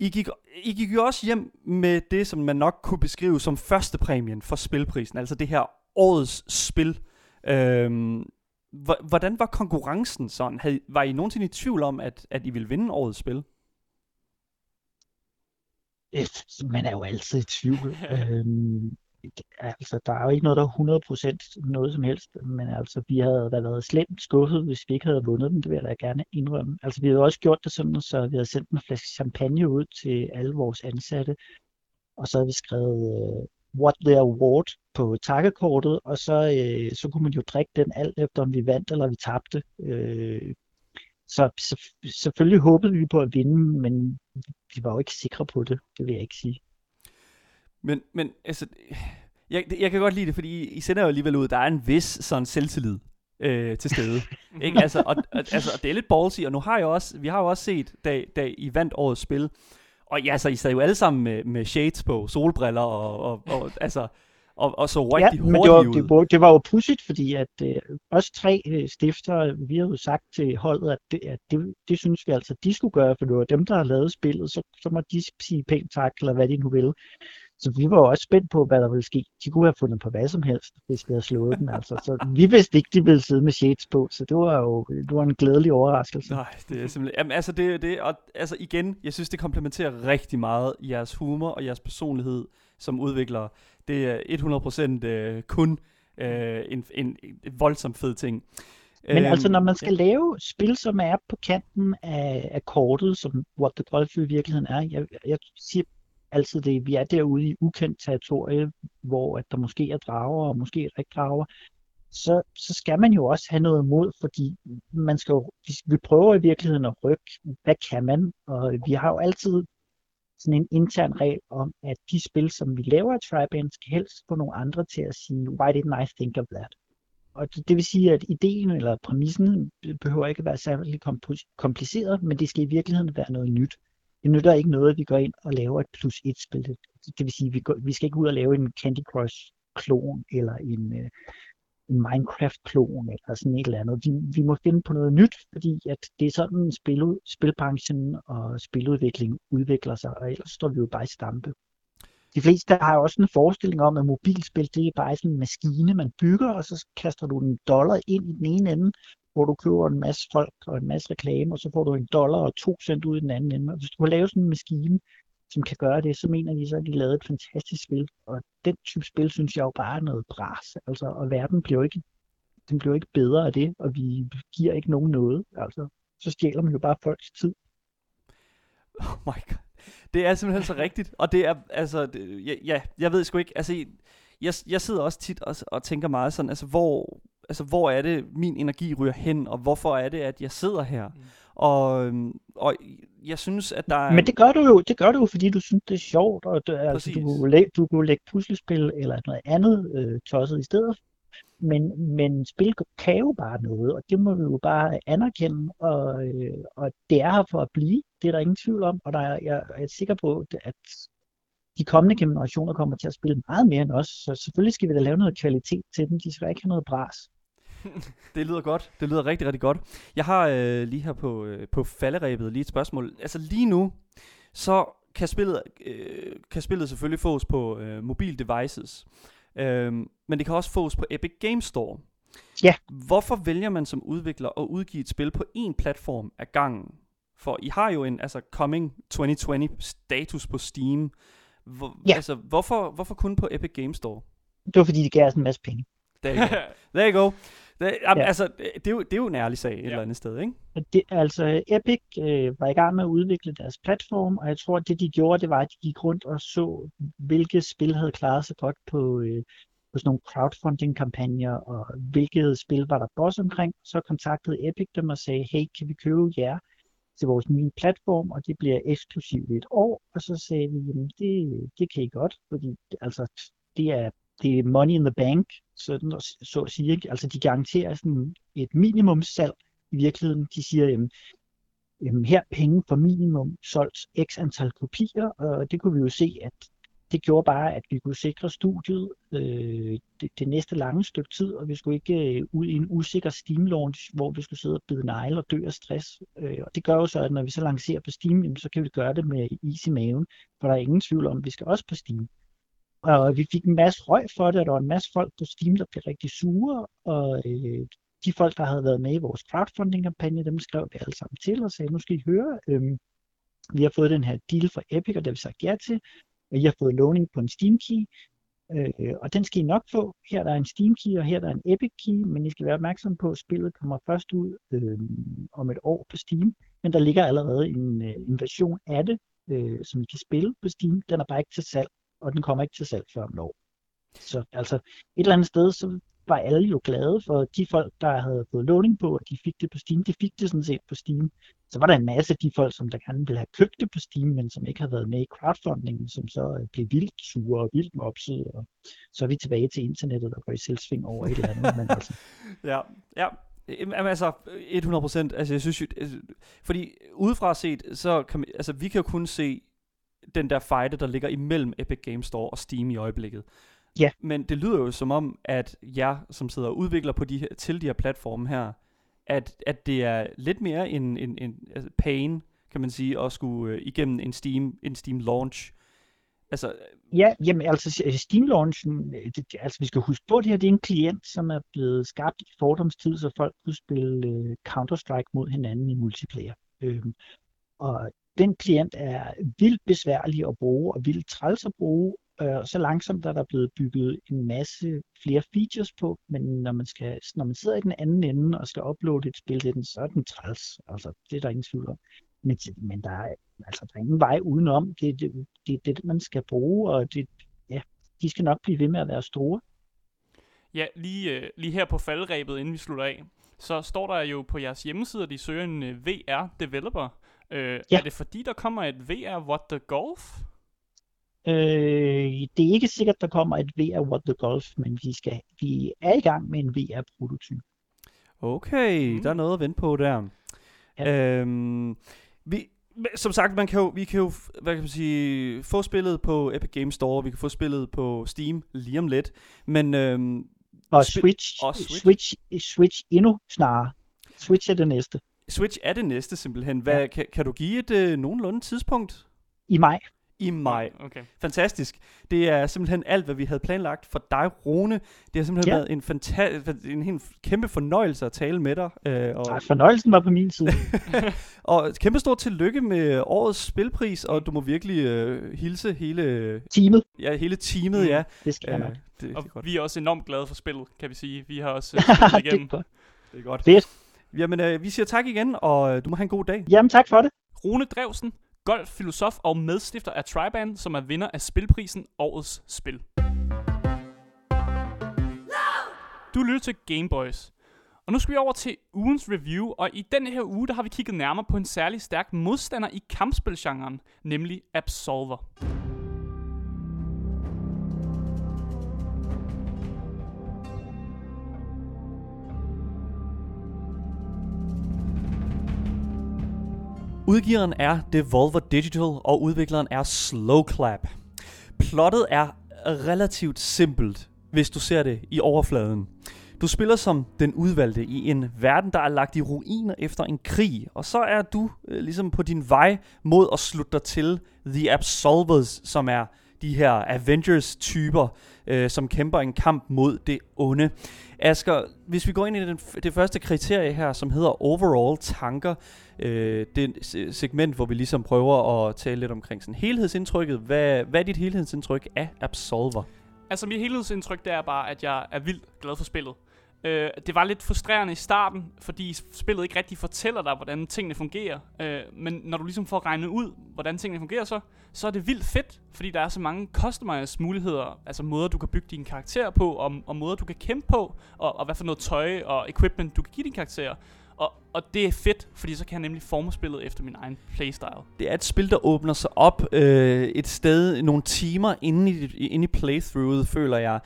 I gik, I gik jo også hjem med det, som man nok kunne beskrive som førstepræmien for Spilprisen, altså det her årets spil. Øhm, hvordan var konkurrencen sådan? Havde, var I nogensinde i tvivl om, at, at I ville vinde årets spil? Man er jo altid i tvivl. øhm, altså, der er jo ikke noget, der er hundrede procent noget som helst, men altså, vi havde da været slemt skuffet, hvis vi ikke havde vundet den, det vil jeg da gerne indrømme. Altså, vi havde også gjort det sådan, så vi havde sendt en flaske champagne ud til alle vores ansatte, og så havde vi skrevet uh, What the Award på takkekortet, og så, uh, så kunne man jo drikke den alt efter, om vi vandt eller vi tabte. Uh, så, så selvfølgelig håbede vi på at vinde, men vi var jo ikke sikre på det, det vil jeg ikke sige. Men, men altså, jeg, jeg kan godt lide det, fordi I sender jo alligevel ud, der er en vis sådan selvtillid øh, til stede, ikke? Altså, og, og, altså, og det er lidt ballsy, og nu har jeg også, vi har jo også set, da, da I vandt årets spil, og ja, så I sad jo alle sammen med, med shades på, solbriller, og, og, og altså, og, og så rigtig hurtigt ud. Ja, men det var, det var jo pudsigt, fordi at øh, os tre øh, stifter, vi har jo sagt til holdet, at det, at det, det synes vi altså, de skulle gøre, for det var dem, der har lavet spillet, så, så må de sige pænt tak, eller hvad de nu vil. Så vi var jo også spændt på, hvad der ville ske. De kunne have fundet på hvad som helst, hvis vi havde slået den. Altså. Så vi vidste ikke, de ville sidde med shades på, så det var jo det var en glædelig overraskelse. Nej, det er simpelthen... Jamen, altså, det, det, og, altså igen, jeg synes, det komplementerer rigtig meget jeres humor og jeres personlighed som udviklere. Det er hundrede procent kun en, en, en voldsom fed ting. Men øhm, altså, når man skal ja. lave spil, som er på kanten af, af kortet, som What the Golf i virkeligheden er, jeg, jeg siger... altid det, vi er derude i ukendt territorie, hvor at der måske er drager, og måske er der ikke drager, så, så skal man jo også have noget mod, fordi man skal jo, vi prøver i virkeligheden at rykke, hvad kan man? Og vi har jo altid sådan en intern regel om, at de spil, som vi laver af TriBand, skal helst få nogle andre til at sige, why didn't I think of that? Og det, det vil sige, at ideen eller præmissen behøver ikke at være særlig kompliceret, men det skal i virkeligheden være noget nyt. Det nytter ikke noget, at vi går ind og laver et plus et spil. Det vil sige, at vi, går, vi skal ikke ud og lave en Candy Crush-klon, eller en, øh, en Minecraft-klon, eller sådan et eller andet. Vi, vi må finde på noget nyt, fordi at det er sådan, spil, spilbranchen og spiludvikling udvikler sig, og ellers står vi jo bare i stampe. de fleste har jo også en forestilling om, at mobilspil, det er bare sådan en maskine, man bygger, og så kaster du en dollar ind i den ene ende, hvor du køber en masse folk og en masse reklame, og så får du en dollar og to cent ud i den anden ende. Og hvis du kan lave sådan en maskine, som kan gøre det, så mener de så, at de lavede et fantastisk spil. Og den type spil, synes jeg jo bare er noget bras. Altså, og verden bliver jo ikke, den bliver jo ikke bedre af det, og vi giver ikke nogen noget. Altså, så stjæler man jo bare folks tid. Oh my god. Det er simpelthen så rigtigt, og det er, altså, det, ja, ja, jeg ved sgu ikke, altså, jeg, jeg sidder også tit og, og tænker meget sådan, altså, hvor, altså, hvor er det, min energi ryger hen, og hvorfor er det, at jeg sidder her, mm. og, og jeg synes, at der er... Men det gør du jo, det gør du jo, fordi du synes, det er sjovt, og det, altså, du kunne lægge, du kunne lægge puslespil, eller noget andet øh, tosset i stedet, men, men spil kan jo bare noget, og det må vi jo bare anerkende, og, øh, og det er her for at blive. Det er der ingen tvivl om, og der er, jeg er sikker på, at de kommende generationer kommer til at spille meget mere end os, så selvfølgelig skal vi da lave noget kvalitet til dem, de skal ikke have noget bras. Det lyder godt, det lyder rigtig, rigtig godt. Jeg har øh, lige her på, øh, på falderæbet lige et spørgsmål. Altså lige nu, så kan spillet, øh, kan spillet selvfølgelig fås på øh, mobil devices, øh, men det kan også fås på Epic Games Store. Ja. Hvorfor vælger man som udvikler at udgive et spil på én platform ad gangen? For I har jo en altså coming tyve tyve status på Steam. Hvor, ja. Altså hvorfor hvorfor kun på Epic Games Store? Det var fordi det gav os en masse penge. There you go. There you go. There, um, ja. Altså det er jo det er jo en ærlig sag et ja. Eller andet sted, ikke? Det, altså Epic øh, var i gang med at udvikle deres platform, og jeg tror det de gjorde, det var at de gik rundt og så hvilke spil havde klaret sig godt på øh, på sådan nogle crowdfunding-kampagner, og hvilke spil var der boss omkring. Så kontaktede Epic dem og sagde, hey, kan vi købe jer til vores nye platform, og det bliver eksklusivt et år, og så sagde vi, jamen det, det kan I godt, fordi altså, det, er, det er money in the bank, sådan, og, så at sige, altså de garanterer sådan et minimumssalg i virkeligheden, de siger, jamen, jamen her penge for minimum solgt x antal kopier, og det kunne vi jo se, at det gjorde bare, at vi kunne sikre studiet øh, det, det næste lange stykke tid, og vi skulle ikke øh, ud i en usikker Steam-launch, hvor vi skulle sidde og bide negle og dø af stress. Øh, og det gør jo så, at når vi så lancerer på Steam, jamen, så kan vi gøre det med is i maven, for der er ingen tvivl om, at vi skal også på Steam. Og vi fik en masse røg for det, og der var en masse folk på Steam, der blev rigtig sure, og øh, de folk, der havde været med i vores crowdfunding-kampagne, dem skrev vi alle sammen til og sagde, nu skal I høre, øh, vi har fået den her deal fra Epic, og det har vi sagt ja til, og I har fået låning på en Steam-key, øh, og den skal I nok få. Her der er en Steam-key, og her der er en Epic-key, men I skal være opmærksom på, at spillet kommer først ud øh, om et år på Steam, men der ligger allerede en, øh, en version af det, øh, som I kan spille på Steam. Den er bare ikke til salg, og den kommer ikke til salg før om et år. Så altså et eller andet sted, så var alle jo glade for de folk, der havde fået låning på, og de fik det på Steam. De fik det sådan set på Steam. Så var der en masse af de folk, som der gerne ville have købt det på Steam, men som ikke havde været med i crowdfundingen, som så blev vildt sure og vildt mopsede, og så er vi tilbage til internettet, der går i selvsving over et eller andet. Men altså. Ja, ja. Jamen, altså hundrede procent. Altså, jeg synes, fordi udefra set, så kan man, altså, vi kan jo kun se den der fight, der ligger imellem Epic Games Store og Steam i øjeblikket. Ja. Men det lyder jo som om, at jeg, som sidder og udvikler på de her, til de her platforme her, At, at det er lidt mere en, en, en altså pain, kan man sige, at skulle øh, igennem en Steam, en Steam launch. Altså... Ja, jamen altså Steam launchen, det, altså vi skal huske på det her, det er en klient, som er blevet skabt i fordomstid, så folk kunne spille øh, Counter-Strike mod hinanden i multiplayer. Øhm, og den klient er vildt besværlig at bruge, og vildt træls at bruge, og så langsomt er der blevet bygget en masse flere features på, men når man, skal, når man sidder i den anden ende og skal uploade et spil til den, så er den træls. Altså, det er der ingen tvivl om. Men, men der, er, altså, der er ingen vej udenom. Det er det, det, det, man skal bruge, og det, ja, de skal nok blive ved med at være store. Ja, lige, lige her på faldrebet, inden vi slutter af, så står der jo på jeres hjemmeside, at I søger en V R-developer. Øh, ja. Er det fordi, der kommer et V R What the Golf? Øh, det er ikke sikkert, der kommer et V R What the Golf, men vi, skal, vi er i gang med en V R-prototype. Okay, mm. Der er noget at vente på der. Ja. Øhm, vi, som sagt, man kan jo, vi kan jo hvad kan man sige, få spillet på Epic Games Store, vi kan få spillet på Steam lige om lidt. Men, øhm, og, spi- Switch, og Switch. Switch, Switch endnu snarere. Switch er det næste. Switch er det næste simpelthen. Hvad, ja. kan, kan du give et øh, nogenlunde tidspunkt? I maj. i maj. Okay. Fantastisk. Det er simpelthen alt, hvad vi havde planlagt for dig, Rune. Det har simpelthen ja. været en, fanta- en, en kæmpe fornøjelse at tale med dig. Øh, og... Ej, fornøjelsen var på min side. Og kæmpe stort tillykke med årets spilpris, og du må virkelig øh, hilse hele... Teamet. Ja, hele teamet, mm, ja. Det skal jeg nok. Det, og det er vi er også enormt glade for spillet, kan vi sige. Vi har også spillet igennem. Det er godt. Det er godt. Jamen, øh, vi siger tak igen, og øh, du må have en god dag. Jamen, tak for det. Rune Drevsen, golffilosof og medstifter af TriBand, som er vinder af Spilprisen Årets Spil. Du lytter til Gameboys. Og nu skal vi over til ugens review, og i denne her uge, der har vi kigget nærmere på en særlig stærk modstander i kampspilgenren, nemlig Absolver. Udgiveren er Devolver Digital, og udvikleren er Slow Clap. Plottet er relativt simpelt, hvis du ser det i overfladen. Du spiller som den udvalgte i en verden, der er lagt i ruiner efter en krig, og så er du øh, ligesom på din vej mod at slutte dig til The Absolvers, som er de her Avengers-typer, øh, som kæmper en kamp mod det onde. Asger, hvis vi går ind i den, det første kriterie her, som hedder overall tanker, øh, det segment, hvor vi ligesom prøver at tale lidt omkring sådan helhedsindtrykket. Hvad, hvad er dit helhedsindtryk af Absolver? Altså mit helhedsindtryk, det er bare, at jeg er vildt glad for spillet. Øh, det var lidt frustrerende i starten, fordi spillet ikke rigtig fortæller dig, hvordan tingene fungerer. Øh, men når du ligesom får regnet ud, hvordan tingene fungerer, så, så er det vildt fedt, fordi der er så mange customized muligheder, altså måder, du kan bygge din karakter på, og, og måder, du kan kæmpe på, og, og hvad for noget tøj og equipment, du kan give din karakter. Og, og det er fedt, fordi så kan jeg nemlig forme spillet efter min egen playstyle. Det er et spil, der åbner sig op øh, et sted nogle timer inde i, inde i playthroughet, føler jeg.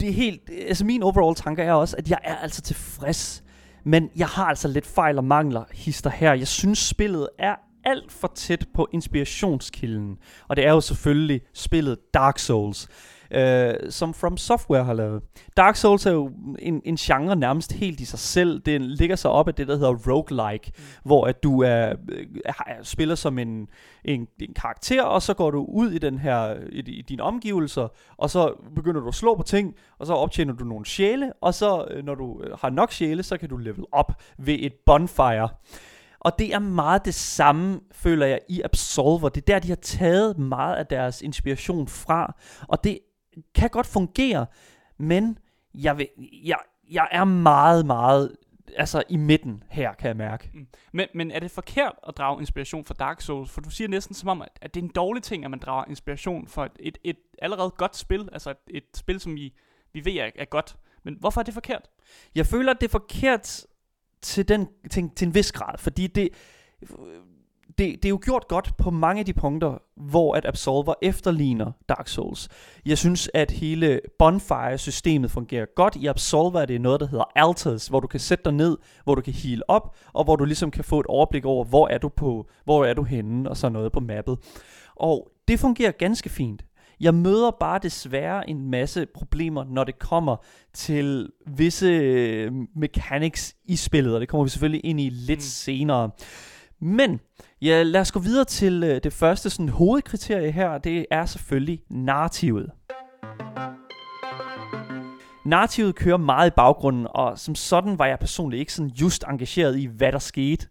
Det er helt, altså min overall tanke er også, at jeg er altså tilfreds, men jeg har altså lidt fejl og mangler hister her. Jeg synes spillet er alt for tæt på inspirationskilden, og det er jo selvfølgelig spillet Dark Souls, øh, som From Software har lavet. Dark Souls er jo en, en genre nærmest helt i sig selv. Den ligger sig op af det, der hedder roguelike, mm. hvor at du er, er, spiller som en, en, en karakter, og så går du ud i, den her, i, i dine omgivelser, og så begynder du at slå på ting, og så optjener du nogle sjæle, og så når du har nok sjæle, så kan du level op ved et bonfire. Og det er meget det samme, føler jeg, i Absolver. Det er der, de har taget meget af deres inspiration fra. Og det kan godt fungere, men jeg, vil, jeg, jeg er meget, meget altså i midten her, kan jeg mærke. Mm. Men, men er det forkert at drage inspiration fra Dark Souls? For du siger næsten som om, at det er en dårlig ting, at man drager inspiration fra et, et, et allerede godt spil. Altså et, et spil, som vi, vi ved er, er godt. Men hvorfor er det forkert? Jeg føler, at det er forkert... Til, den, til, til en vis grad, fordi det, det, det er jo gjort godt på mange af de punkter, hvor at Absolver efterligner Dark Souls. Jeg synes, at hele bonfire-systemet fungerer godt. I Absolver er det noget, der hedder altars, hvor du kan sætte dig ned, hvor du kan heal op, og hvor du ligesom kan få et overblik over, hvor er du på, hvor er du henne, og sådan noget på mappet. Og det fungerer ganske fint. Jeg møder bare desværre en masse problemer, når det kommer til visse mechanics i spillet, og det kommer vi selvfølgelig ind i lidt mm. senere. Men ja, lad os gå videre til det første sådan, hovedkriterie her, det er selvfølgelig narrativet. Narrativet kører meget i baggrunden, og som sådan var jeg personligt ikke sådan just engageret i, hvad der skete.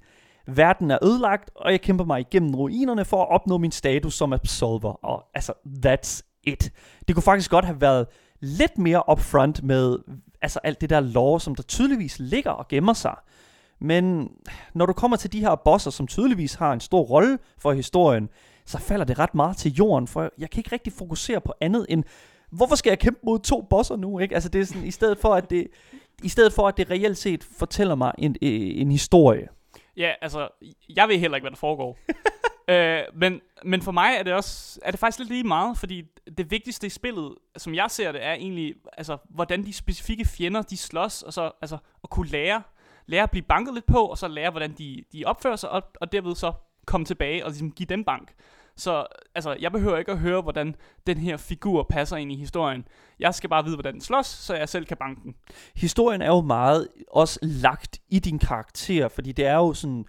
Verden er ødelagt, og jeg kæmper mig igennem ruinerne for at opnå min status som Absolver. Og altså, that's it. Det kunne faktisk godt have været lidt mere upfront med altså alt det der lore, som der tydeligvis ligger og gemmer sig. Men når du kommer til de her bosser, som tydeligvis har en stor rolle for historien, så falder det ret meget til jorden, for jeg kan ikke rigtig fokusere på andet end, hvorfor skal jeg kæmpe mod to bosser nu? Ikke? Altså det er sådan, i stedet for, at det, i stedet for, at det reelt set fortæller mig en, en historie. Ja, altså, jeg ved heller ikke, hvad der foregår. øh, men, men for mig er det også er det faktisk lidt lige meget, fordi det vigtigste i spillet, som jeg ser det, er egentlig, altså, hvordan de specifikke fjender, de slås, og så altså, at kunne lære, lære at blive banket lidt på, og så lære, hvordan de, de opfører sig, og, og derved så komme tilbage og ligesom give dem bank. Så altså, jeg behøver ikke at høre, hvordan den her figur passer ind i historien. Jeg skal bare vide, hvordan den slås, så jeg selv kan banke den. Historien er jo meget også lagt i din karakter, fordi det er jo sådan,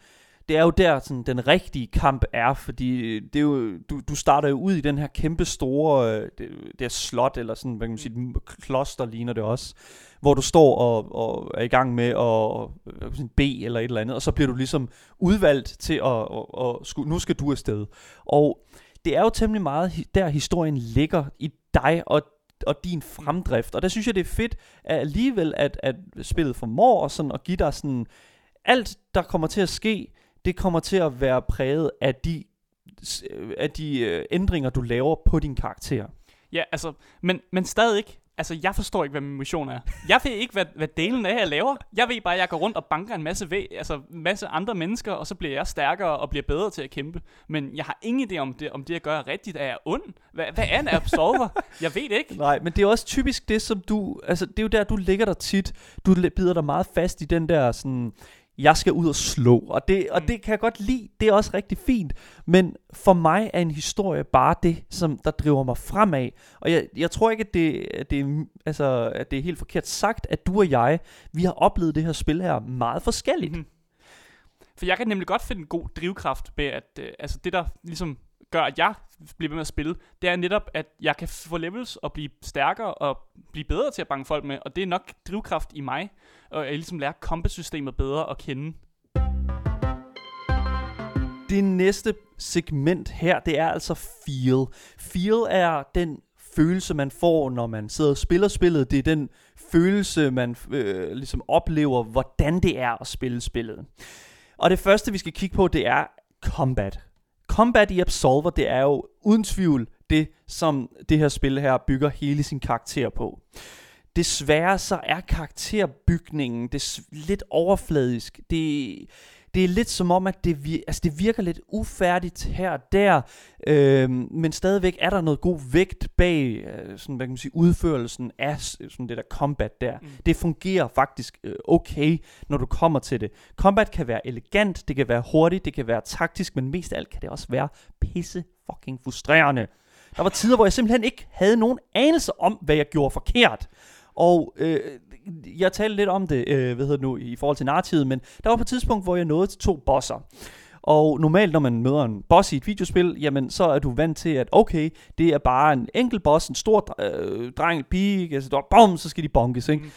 det er jo der sådan, den rigtige kamp er, fordi det er jo, du, du starter jo ud i den her kæmpe store, det, det er slot, eller sådan, hvad kan man sige, kloster ligner det også, hvor du står og, og er i gang med at bede eller et eller andet, og så bliver du ligesom udvalgt til at, og, og, nu skal du afsted. Og det er jo temmelig meget, der historien ligger i dig og og din fremdrift, og der synes jeg det er fedt at alligevel at, at spillet formår og sådan at give dig sådan alt der kommer til at ske, det kommer til at være præget af de af de ændringer du laver på din karakter. Ja, altså, men men stadig ikke. Altså, jeg forstår ikke, hvad min mission er. Jeg ved ikke, hvad, hvad delen er, jeg laver. Jeg ved bare, at jeg går rundt og banker en masse, væg, altså, masse andre mennesker, og så bliver jeg stærkere og bliver bedre til at kæmpe. Men jeg har ingen idé om det, om det jeg gør rigtigt. Er jeg ond? Hvad, hvad er en absolver? Jeg ved ikke. Nej, men det er også typisk det, som du... Altså, det er jo der, du ligger der tit. Du bider dig meget fast i den der sådan... Jeg skal ud og slå, og det, og det kan jeg godt lide, det er også rigtig fint, men for mig er en historie bare det, som der driver mig fremad, og jeg, jeg tror ikke, at det, at, det, altså, at det er helt forkert sagt, at du og jeg, vi har oplevet det her spil her meget forskelligt. Mm. For jeg kan nemlig godt finde en god drivkraft med, at øh, altså det der ligesom gør, at jeg bliver ved med at spille, det er netop, at jeg kan få levels og blive stærkere og blive bedre til at banke folk med, og det er nok drivkraft i mig, og jeg ligesom lærer combat-systemet bedre at kende. Det næste segment her, det er altså feel. Feel er den følelse, man får, når man sidder og spiller spillet. Det er den følelse, man øh, ligesom oplever, hvordan det er at spille spillet. Og det første, vi skal kigge på, det er combat. Combat i Absolver, det er jo uden tvivl det, som det her spil her bygger hele sin karakter på. Desværre så er karakterbygningen det lidt overfladisk. Det, det er lidt som om, at det, vir- altså, det virker lidt ufærdigt her og der, øh, men stadigvæk er der noget god vægt bag øh, sådan, hvad kan man sige, udførelsen af sådan det der combat der. Mm. Det fungerer faktisk øh, okay, når du kommer til det. Combat kan være elegant, det kan være hurtigt, det kan være taktisk, men mest af alt kan det også være pisse fucking frustrerende. Der var tider, hvor jeg simpelthen ikke havde nogen anelse om, hvad jeg gjorde forkert. Og øh, jeg talte lidt om det, øh, hvad hedder det nu, i forhold til narrativet, men der var på et tidspunkt, hvor jeg nåede til to bosser. Og normalt, når man møder en boss i et videospil, jamen så er du vant til, at okay, det er bare en enkelt boss, en stor øh, dreng, en pige, altså, der, bom, så skal de bonkes, ikke? Mm.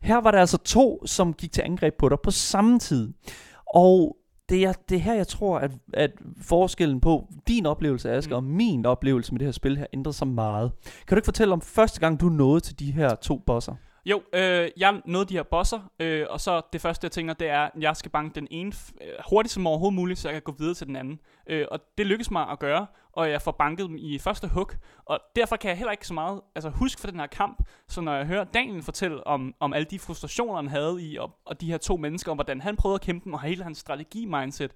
Her var der altså to, som gik til angreb på dig på samme tid. Og... Det er, det er her, jeg tror, at, at forskellen på din oplevelse, Aske, mm. og min oplevelse med det her spil her, ændrer sig meget. Kan du ikke fortælle om første gang, du nåede til de her to bosser? Jo, øh, jeg nåede de her bosser, øh, og så det første, jeg tænker, det er, at jeg skal banke den ene f- hurtigt som overhovedet muligt, så jeg kan gå videre til den anden. Øh, og det lykkedes mig at gøre, og jeg får banket dem i første hug, og derfor kan jeg heller ikke så meget altså, huske for den her kamp, så når jeg hører Daniel fortælle om, om alle de frustrationer, han havde i, og, og de her to mennesker, om hvordan han prøvede at kæmpe dem, og hele hans strategi-mindset,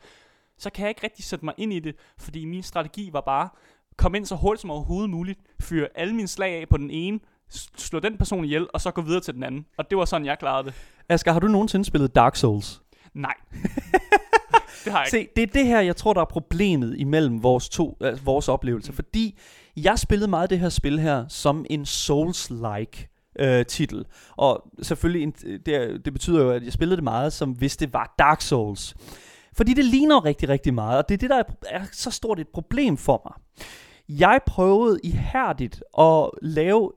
så kan jeg ikke rigtig sætte mig ind i det, fordi min strategi var bare, kom ind så hurtigt som overhovedet muligt, fyre alle mine slag af på den ene, slå den person ihjel, og så gå videre til den anden. Og det var sådan, jeg klarede det. Asger, har du nogensinde spillet Dark Souls? Nej. Det har jeg ikke. Se, det er det her, jeg tror, der er problemet imellem vores to, altså vores oplevelser. Mm. Fordi jeg spillede meget det her spil her som en Souls-like øh, titel. Og selvfølgelig, en, det, det betyder jo, at jeg spillede det meget, som hvis det var Dark Souls. Fordi det ligner rigtig, rigtig meget. Og det er det, der er, er så stort et problem for mig. Jeg prøvede ihærdigt at lave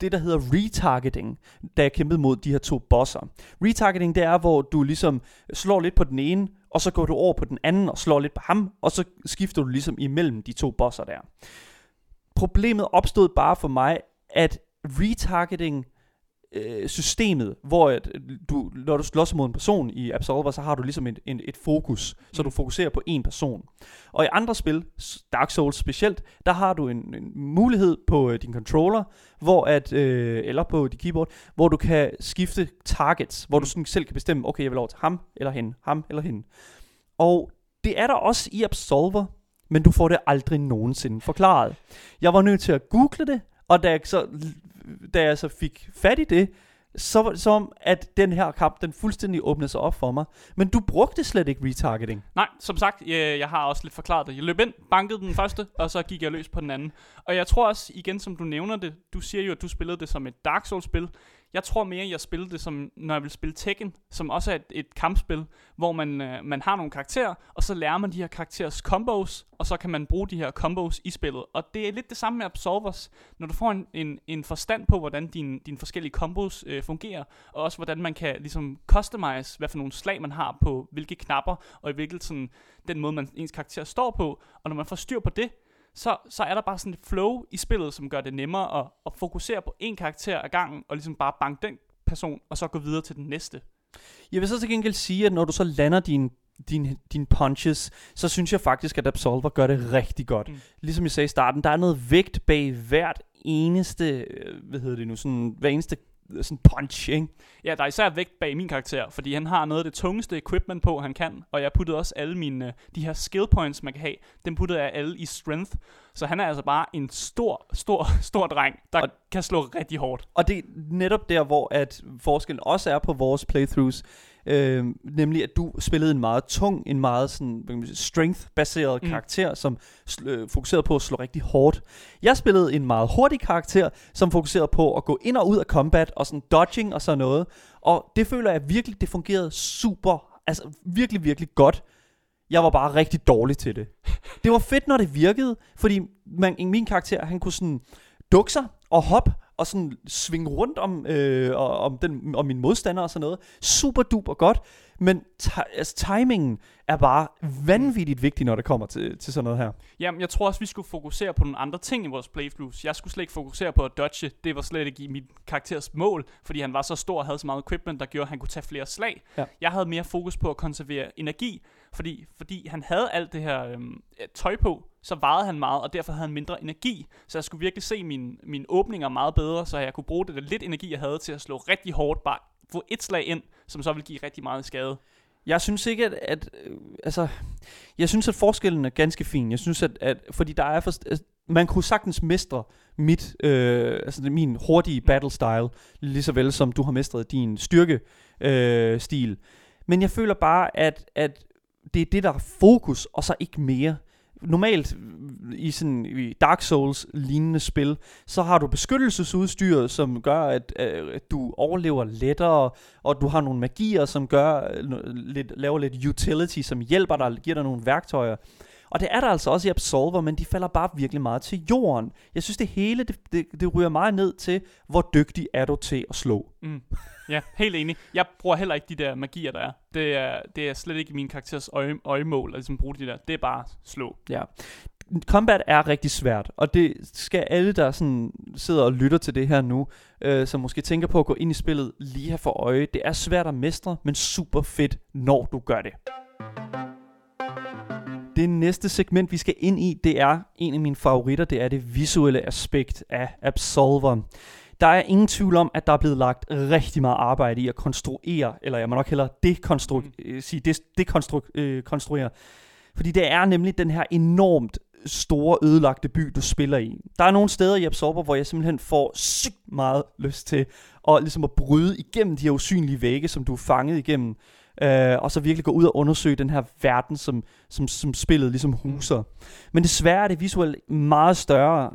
det, der hedder retargeting, da jeg kæmpede mod de her to bosser. Retargeting, det er, hvor du ligesom slår lidt på den ene, og så går du over på den anden og slår lidt på ham, og så skifter du ligesom imellem de to bosser der. Problemet opstod bare for mig, at retargeting... systemet, hvor du, når du slås mod en person i Absolver, så har du ligesom et, et, et fokus, så du fokuserer på en person. Og i andre spil, Dark Souls specielt, der har du en, en mulighed på din controller, hvor at, øh, eller på dit keyboard, hvor du kan skifte targets, hvor du sådan selv kan bestemme, okay, jeg vil over til ham eller hende, ham eller hende. Og det er der også i Absolver, men du får det aldrig nogensinde forklaret. Jeg var nødt til at google det, og da jeg så... da jeg så fik fat i det, så var det som, at den her kamp, den fuldstændig åbnede sig op for mig. Men du brugte slet ikke retargeting. Nej, som sagt, jeg, jeg har også lidt forklaret det. Jeg løb ind, bankede den første, og så gik jeg løs på den anden. Og jeg tror også, igen som du nævner det, du siger jo, at du spillede det som et Dark Souls-spil. Jeg tror mere, jeg spillede det, som når jeg ville spille Tekken, som også er et, et kampspil, hvor man, øh, man har nogle karakterer, og så lærer man de her karakterers combos, og så kan man bruge de her combos i spillet. Og det er lidt det samme med Absolvers. Når du får en, en, en forstand på, hvordan dine din forskellige combos øh, fungerer, og også hvordan man kan ligesom customize, hvad for nogle slag man har på, hvilke knapper, og i hvilket sådan, den måde, man ens karakter står på. Og når man får styr på det, Så, så er der bare sådan et flow i spillet, som gør det nemmere at, at fokusere på en karakter ad gangen, og ligesom bare banke den person, og så gå videre til den næste. Jeg vil så til gengæld sige, at når du så lander dine din, din punches, så synes jeg faktisk, at Absolver gør det rigtig godt. Mm. Ligesom jeg sagde i starten, der er noget vægt bag hvert eneste, hvad hedder det nu, sådan, hver eneste sådan punch, ikke? Ja, der er især vægt bag min karakter, fordi han har noget af det tungeste equipment på, han kan, og jeg puttede også alle mine, de her skill points, man kan have, dem puttede jeg alle i strength, så han er altså bare en stor, stor, stor dreng, der og, kan slå rigtig hårdt. Og det er netop der, hvor at forskellen også er på vores playthroughs, øh, nemlig at du spillede en meget tung, en meget sådan, hvad kan man sige, strength-baseret mm. karakter, som øh, fokuserede på at slå rigtig hårdt. Jeg spillede en meget hurtig karakter, som fokuserede på at gå ind og ud af combat, og sådan dodging og sådan noget, og det føler jeg virkelig, det fungerede super, altså virkelig, virkelig godt. Jeg var bare rigtig dårlig til det. Det var fedt, når det virkede, fordi man, min karakter, han kunne sådan dukke sig og hoppe og sådan svinge rundt om, øh, om, den, om min modstander og sådan noget. Super duper godt, men t- altså, timingen er bare vanvittigt vigtig, når det kommer til, til sådan noget her. Jamen, jeg tror også, vi skulle fokusere på nogle andre ting i vores playthroughs. Jeg skulle slet ikke fokusere på at dodge. Det var slet ikke i mit karakters mål, fordi han var så stor og havde så meget equipment, der gjorde, at han kunne tage flere slag. Ja. Jeg havde mere fokus på at konservere energi, fordi, fordi han havde alt det her øh, tøj på, så varede han meget, og derfor havde han mindre energi. Så jeg skulle virkelig se mine, mine åbninger meget bedre, så jeg kunne bruge det der lidt energi, jeg havde til at slå rigtig hårdt, bare få et slag ind, som så ville give rigtig meget skade. Jeg synes ikke, at, at øh, altså, jeg synes, at forskellen er ganske fin. Jeg synes, at, at fordi der er, forst- at man kunne sagtens mestre mit, øh, altså min hurtige battle style, lige så vel som du har mestret din styrke øh, stil. Men jeg føler bare, at, at det er det, der er fokus, og så ikke mere. Normalt i sådan i Dark Souls lignende spil, så har du beskyttelsesudstyr, som gør at, at du overlever lettere, og du har nogle magier, som gør lidt, laver lidt utility, som hjælper dig, giver dig nogle værktøjer. Og det er der altså også i Absolver, men de falder bare virkelig meget til jorden. Jeg synes det hele, det, det, det ryger meget ned til, hvor dygtig er du til at slå. Mm. Ja, helt enig. Jeg bruger heller ikke de der magier, der er. Det er, det er slet ikke min karakteres øje, øjemål at ligesom bruge de der. Det er bare slå. Ja. Combat er rigtig svært, og det skal alle, der sådan sidder og lytter til det her nu, øh, som måske tænker på at gå ind i spillet, lige have for øje. Det er svært at mestre, men super fedt, når du gør det. Det næste segment, vi skal ind i, det er en af mine favoritter. Det er det visuelle aspekt af Absolver. Der er ingen tvivl om, at der er blevet lagt rigtig meget arbejde i at konstruere, eller jeg må nok hellere dekonstru- øh, sige, des- dekonstru- øh, konstruere. Fordi det er nemlig den her enormt store, ødelagte by, du spiller i. Der er nogle steder i Absolver, hvor jeg simpelthen får sygt meget lyst til at, ligesom at bryde igennem de her usynlige vægge, som du er fanget igennem. Uh, og så virkelig gå ud og undersøge den her verden, som, som, som spillet ligesom huser. Men desværre er det visuelt meget større,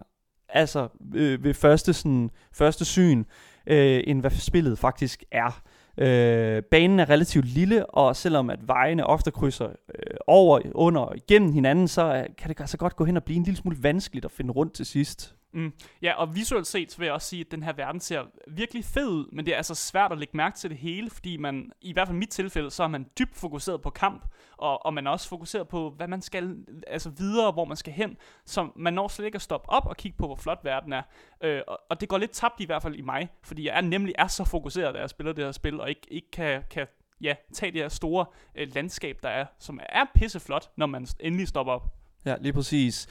altså øh, ved første, sådan, første syn, øh, end hvad spillet faktisk er. Øh, banen er relativt lille, og selvom at vejene ofte krydser øh, over, under og igennem hinanden, så kan det altså godt gå hen og blive en lille smule vanskeligt at finde rundt til sidst. Mm. Ja, og visuelt set vil jeg også sige, at den her verden ser virkelig fed ud, men det er altså svært at lægge mærke til det hele, fordi man, i hvert fald i mit tilfælde, så er man dybt fokuseret på kamp, og, og man er også fokuseret på, hvad man skal altså videre, hvor man skal hen, så man når slet ikke at stoppe op og kigge på, hvor flot verden er, øh, og, og det går lidt tabt i hvert fald i mig, fordi jeg er nemlig er så fokuseret, da jeg spiller det her spil, og ikke, ikke kan... kan ja, tage det her store øh, landskab, der er, som er pisseflot, når man endelig stopper op. Ja, lige præcis.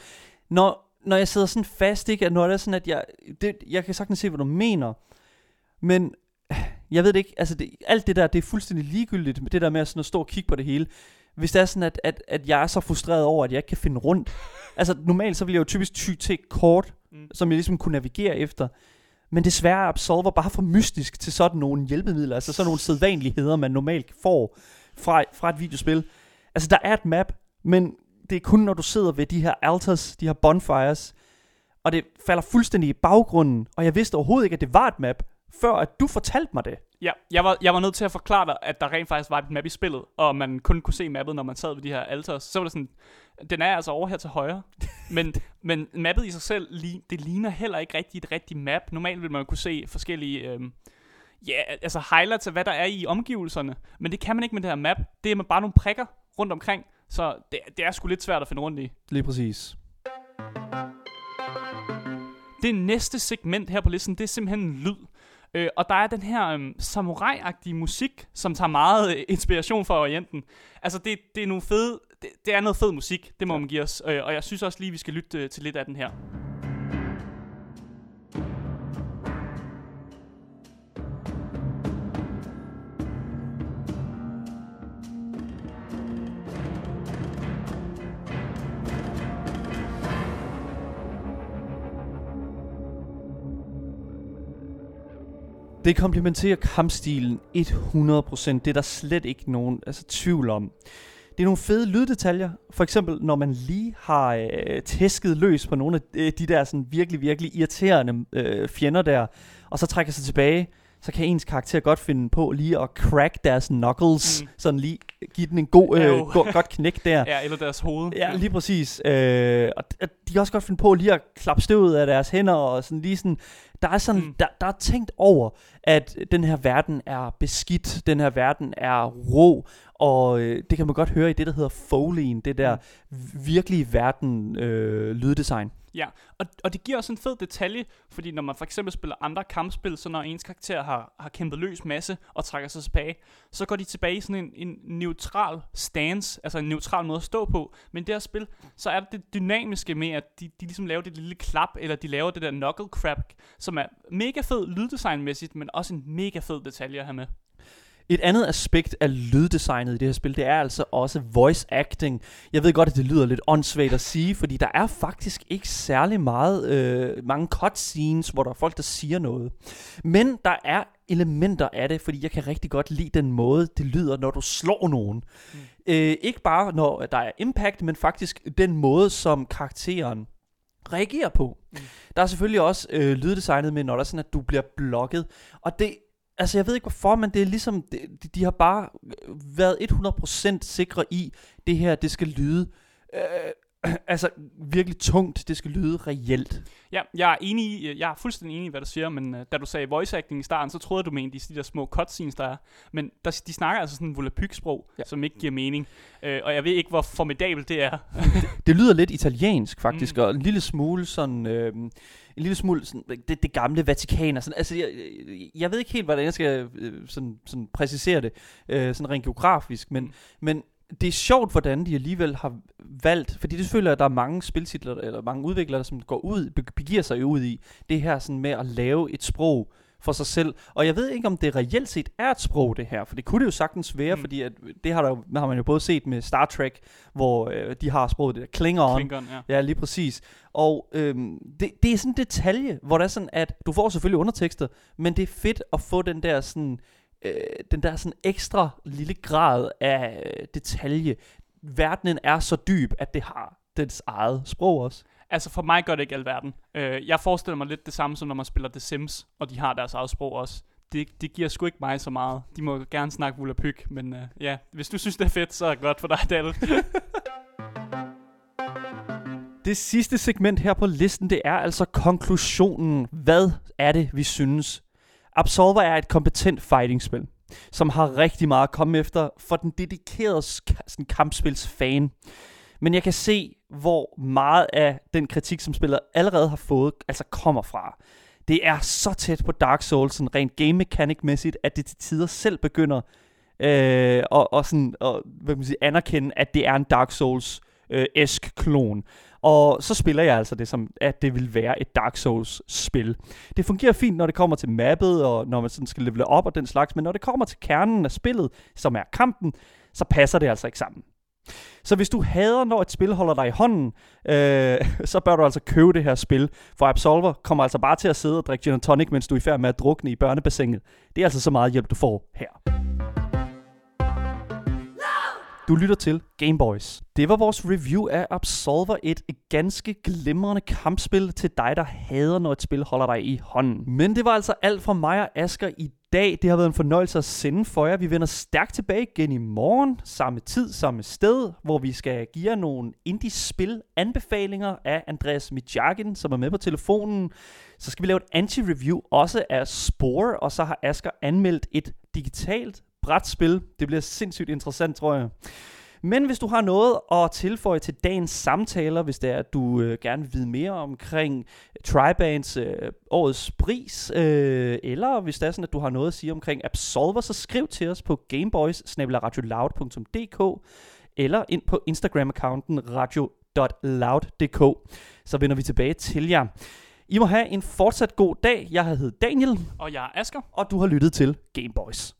Når... Når jeg sidder sådan fast, ikke, at når det er sådan, at jeg, det, jeg kan sagtens se, hvad du mener, men jeg ved det ikke, altså det, alt det der, det er fuldstændig ligegyldigt, det der med at, sådan at stå og kigge på det hele, hvis det er sådan, at, at, at jeg er så frustreret over, at jeg ikke kan finde rundt. Altså normalt, så vil jeg jo typisk ty til kort, mm. som jeg ligesom kunne navigere efter, men desværre er Absolver bare for mystisk til sådan nogle hjælpemidler, altså sådan nogle sædvanligheder, man normalt får fra, fra et videospil. Altså der er et map, men... Det er kun, når du sidder ved de her altars, de her bonfires, og det falder fuldstændig i baggrunden, og jeg vidste overhovedet ikke, at det var et map, før at du fortalte mig det. Ja, jeg var, jeg var nødt til at forklare dig, at der rent faktisk var et map i spillet, og man kun kunne se mappet, når man sad ved de her alters. Så var det sådan, den er altså over her til højre. Men, men mappet i sig selv, det ligner heller ikke rigtigt et rigtigt map. Normalt ville man kunne se forskellige... Øhm, ja, yeah, altså highlights af, hvad der er i omgivelserne. Men det kan man ikke med det her map. Det er med bare nogle prikker rundt omkring. Så det, det er sgu lidt svært at finde rundt i. Lige præcis. Det næste segment her på listen, det er simpelthen lyd. Øh, og der er den her øh, samurai-agtige musik, som tager meget øh, inspiration fra Orienten. Altså det, det er nogle fede, det, det er noget fed musik, det må man give os. Øh, og jeg synes også lige, vi skal lytte øh, til lidt af den her. Det komplementerer kampstilen hundrede procent. Det er der slet ikke nogen altså, tvivl om. Det er nogle fede lyddetaljer. For eksempel, når man lige har øh, tæsket løs på nogle af øh, de der sådan, virkelig, virkelig irriterende øh, fjender der, og så trækker sig tilbage, så kan ens karakter godt finde på lige at crack deres knuckles. Mm. Sådan lige give den en god, øh, go- godt knæk der. Ja, eller deres hoved. Ja, lige præcis. Øh, og de kan også godt finde på lige at klappe støvet af deres hænder og sådan lige sådan... Der er, sådan, mm. der, der er tænkt over, at den her verden er beskidt, den her verden er rå, og øh, det kan man godt høre i det, der hedder Foley'en, det der virkelige verden øh, lyddesign. Ja, og, og det giver også en fed detalje, fordi når man for eksempel spiller andre kampspil, så når ens karakter har, har kæmpet løs masse og trækker sig tilbage, så går de tilbage i sådan en, en neutral stance, altså en neutral måde at stå på. Men i det her spil, så er det dynamiske med, at de, de ligesom laver det lille klap, eller de laver det der knuckle crack, som er mega fed lyddesignmæssigt, men også en mega fed detalje at have med. Et andet aspekt af lyddesignet i det her spil, det er altså også voice acting. Jeg ved godt, at det lyder lidt åndssvagt at sige, fordi der er faktisk ikke særlig meget, øh, mange cutscenes, hvor der er folk, der siger noget. Men der er elementer af det, fordi jeg kan rigtig godt lide den måde, det lyder, når du slår nogen. Mm. Øh, ikke bare når der er impact, men faktisk den måde, som karakteren reagerer på. Mm. Der er selvfølgelig også øh, lyddesignet med, når der er sådan, at du bliver blokket. Og det... Altså, jeg ved ikke hvorfor, men det er ligesom, de, de har bare været hundrede procent sikre i, det her, det skal lyde, øh, altså virkelig tungt, det skal lyde reelt. Ja, jeg er enig, jeg er fuldstændig enig i, hvad du siger, men uh, da du sagde voice acting i starten, så troede du mente de der små cutscenes, der er. Men der, de snakker altså sådan en volapyk-sprog, ja. Som ikke giver mening, uh, og jeg ved ikke, hvor formidabelt det er. det, det lyder lidt italiensk, faktisk, mm. og en lille smule sådan... Øh, En lille smule sådan, det, det gamle Vatikan og sådan. Altså, jeg, jeg ved ikke helt, hvordan jeg skal øh, sådan, sådan præcisere det øh, sådan rent geografisk, men, men det er sjovt, hvordan de alligevel har valgt, fordi det selvfølgelig, at der er mange spiltitler, eller mange udviklere, som går ud, begiver sig ud i det her sådan med at lave et sprog for sig selv. Og jeg ved ikke, om det reelt set er et sprog, det her. For det kunne det jo sagtens være, mm. fordi at det har, der, har man jo både set med Star Trek, hvor øh, de har sproget det der Klingon. Klingon, ja. Ja, lige præcis. Og øhm, det, det er sådan en detalje, hvor det er sådan, at du får selvfølgelig undertekster, men det er fedt at få den der sådan, øh, den der sådan ekstra lille grad af øh, detalje. Verdenen er så dyb, at det har dens eget sprog også. Altså for mig gør det ikke alverden. Øh, jeg forestiller mig lidt det samme, som når man spiller The Sims, og de har deres eget sprog også. Det, det giver sgu ikke mig så meget. De må gerne snakke volapyk, men øh, ja, hvis du synes, det er fedt, så er det godt for dig, Dalle. Det sidste segment her på listen, det er altså konklusionen. Hvad er det, vi synes? Absolver er et kompetent fighting-spil, som har rigtig meget at komme efter for den dedikerede sådan, kampspils-fan. Men jeg kan se, hvor meget af den kritik, som spillet allerede har fået, altså kommer fra. Det er så tæt på Dark Souls, sådan rent game mechanic-mæssigt, at det til tider selv begynder øh, og, og sådan, og, hvad kan man sige, anerkende, at det er en Dark Souls-esk klon. Og så spiller jeg altså det som, at det vil være et Dark Souls-spil. Det fungerer fint, når det kommer til mappet, og når man sådan skal levele op og den slags, men når det kommer til kernen af spillet, som er kampen, så passer det altså ikke sammen. Så hvis du hader, når et spil holder dig i hånden, øh, så bør du altså købe det her spil. For Absolver kommer altså bare til at sidde og drikke gin and tonic, mens du er i færd med at drukne i børnebassinet. Det er altså så meget hjælp, du får her. Du lytter til Gameboys. Det var vores review af Absolver, et ganske glimrende kampspil til dig, der hader, når et spil holder dig i hånden. Men det var altså alt fra mig og Asger i dag. Det har været en fornøjelse at sende for jer. Vi vender stærkt tilbage igen i morgen, samme tid, samme sted, hvor vi skal give jer nogle indie-spil anbefalinger af Andreas Mijakin, som er med på telefonen. Så skal vi lave et anti-review også af Spore, og så har Asger anmeldt et digitalt brætspil. Det bliver sindssygt interessant, tror jeg. Men hvis du har noget at tilføje til dagens samtaler, hvis det er, at du øh, gerne vil vide mere omkring TriBands øh, årets pris, øh, eller hvis det er sådan, at du har noget at sige omkring Absolver, så skriv til os på gameboys snabel-a radio loud punktum d k eller ind på Instagram-accounten radio punktum loud punktum d k. Så vender vi tilbage til jer. I må have en fortsat god dag. Jeg hedder Daniel. Og jeg er Asger. Og du har lyttet til Gameboys.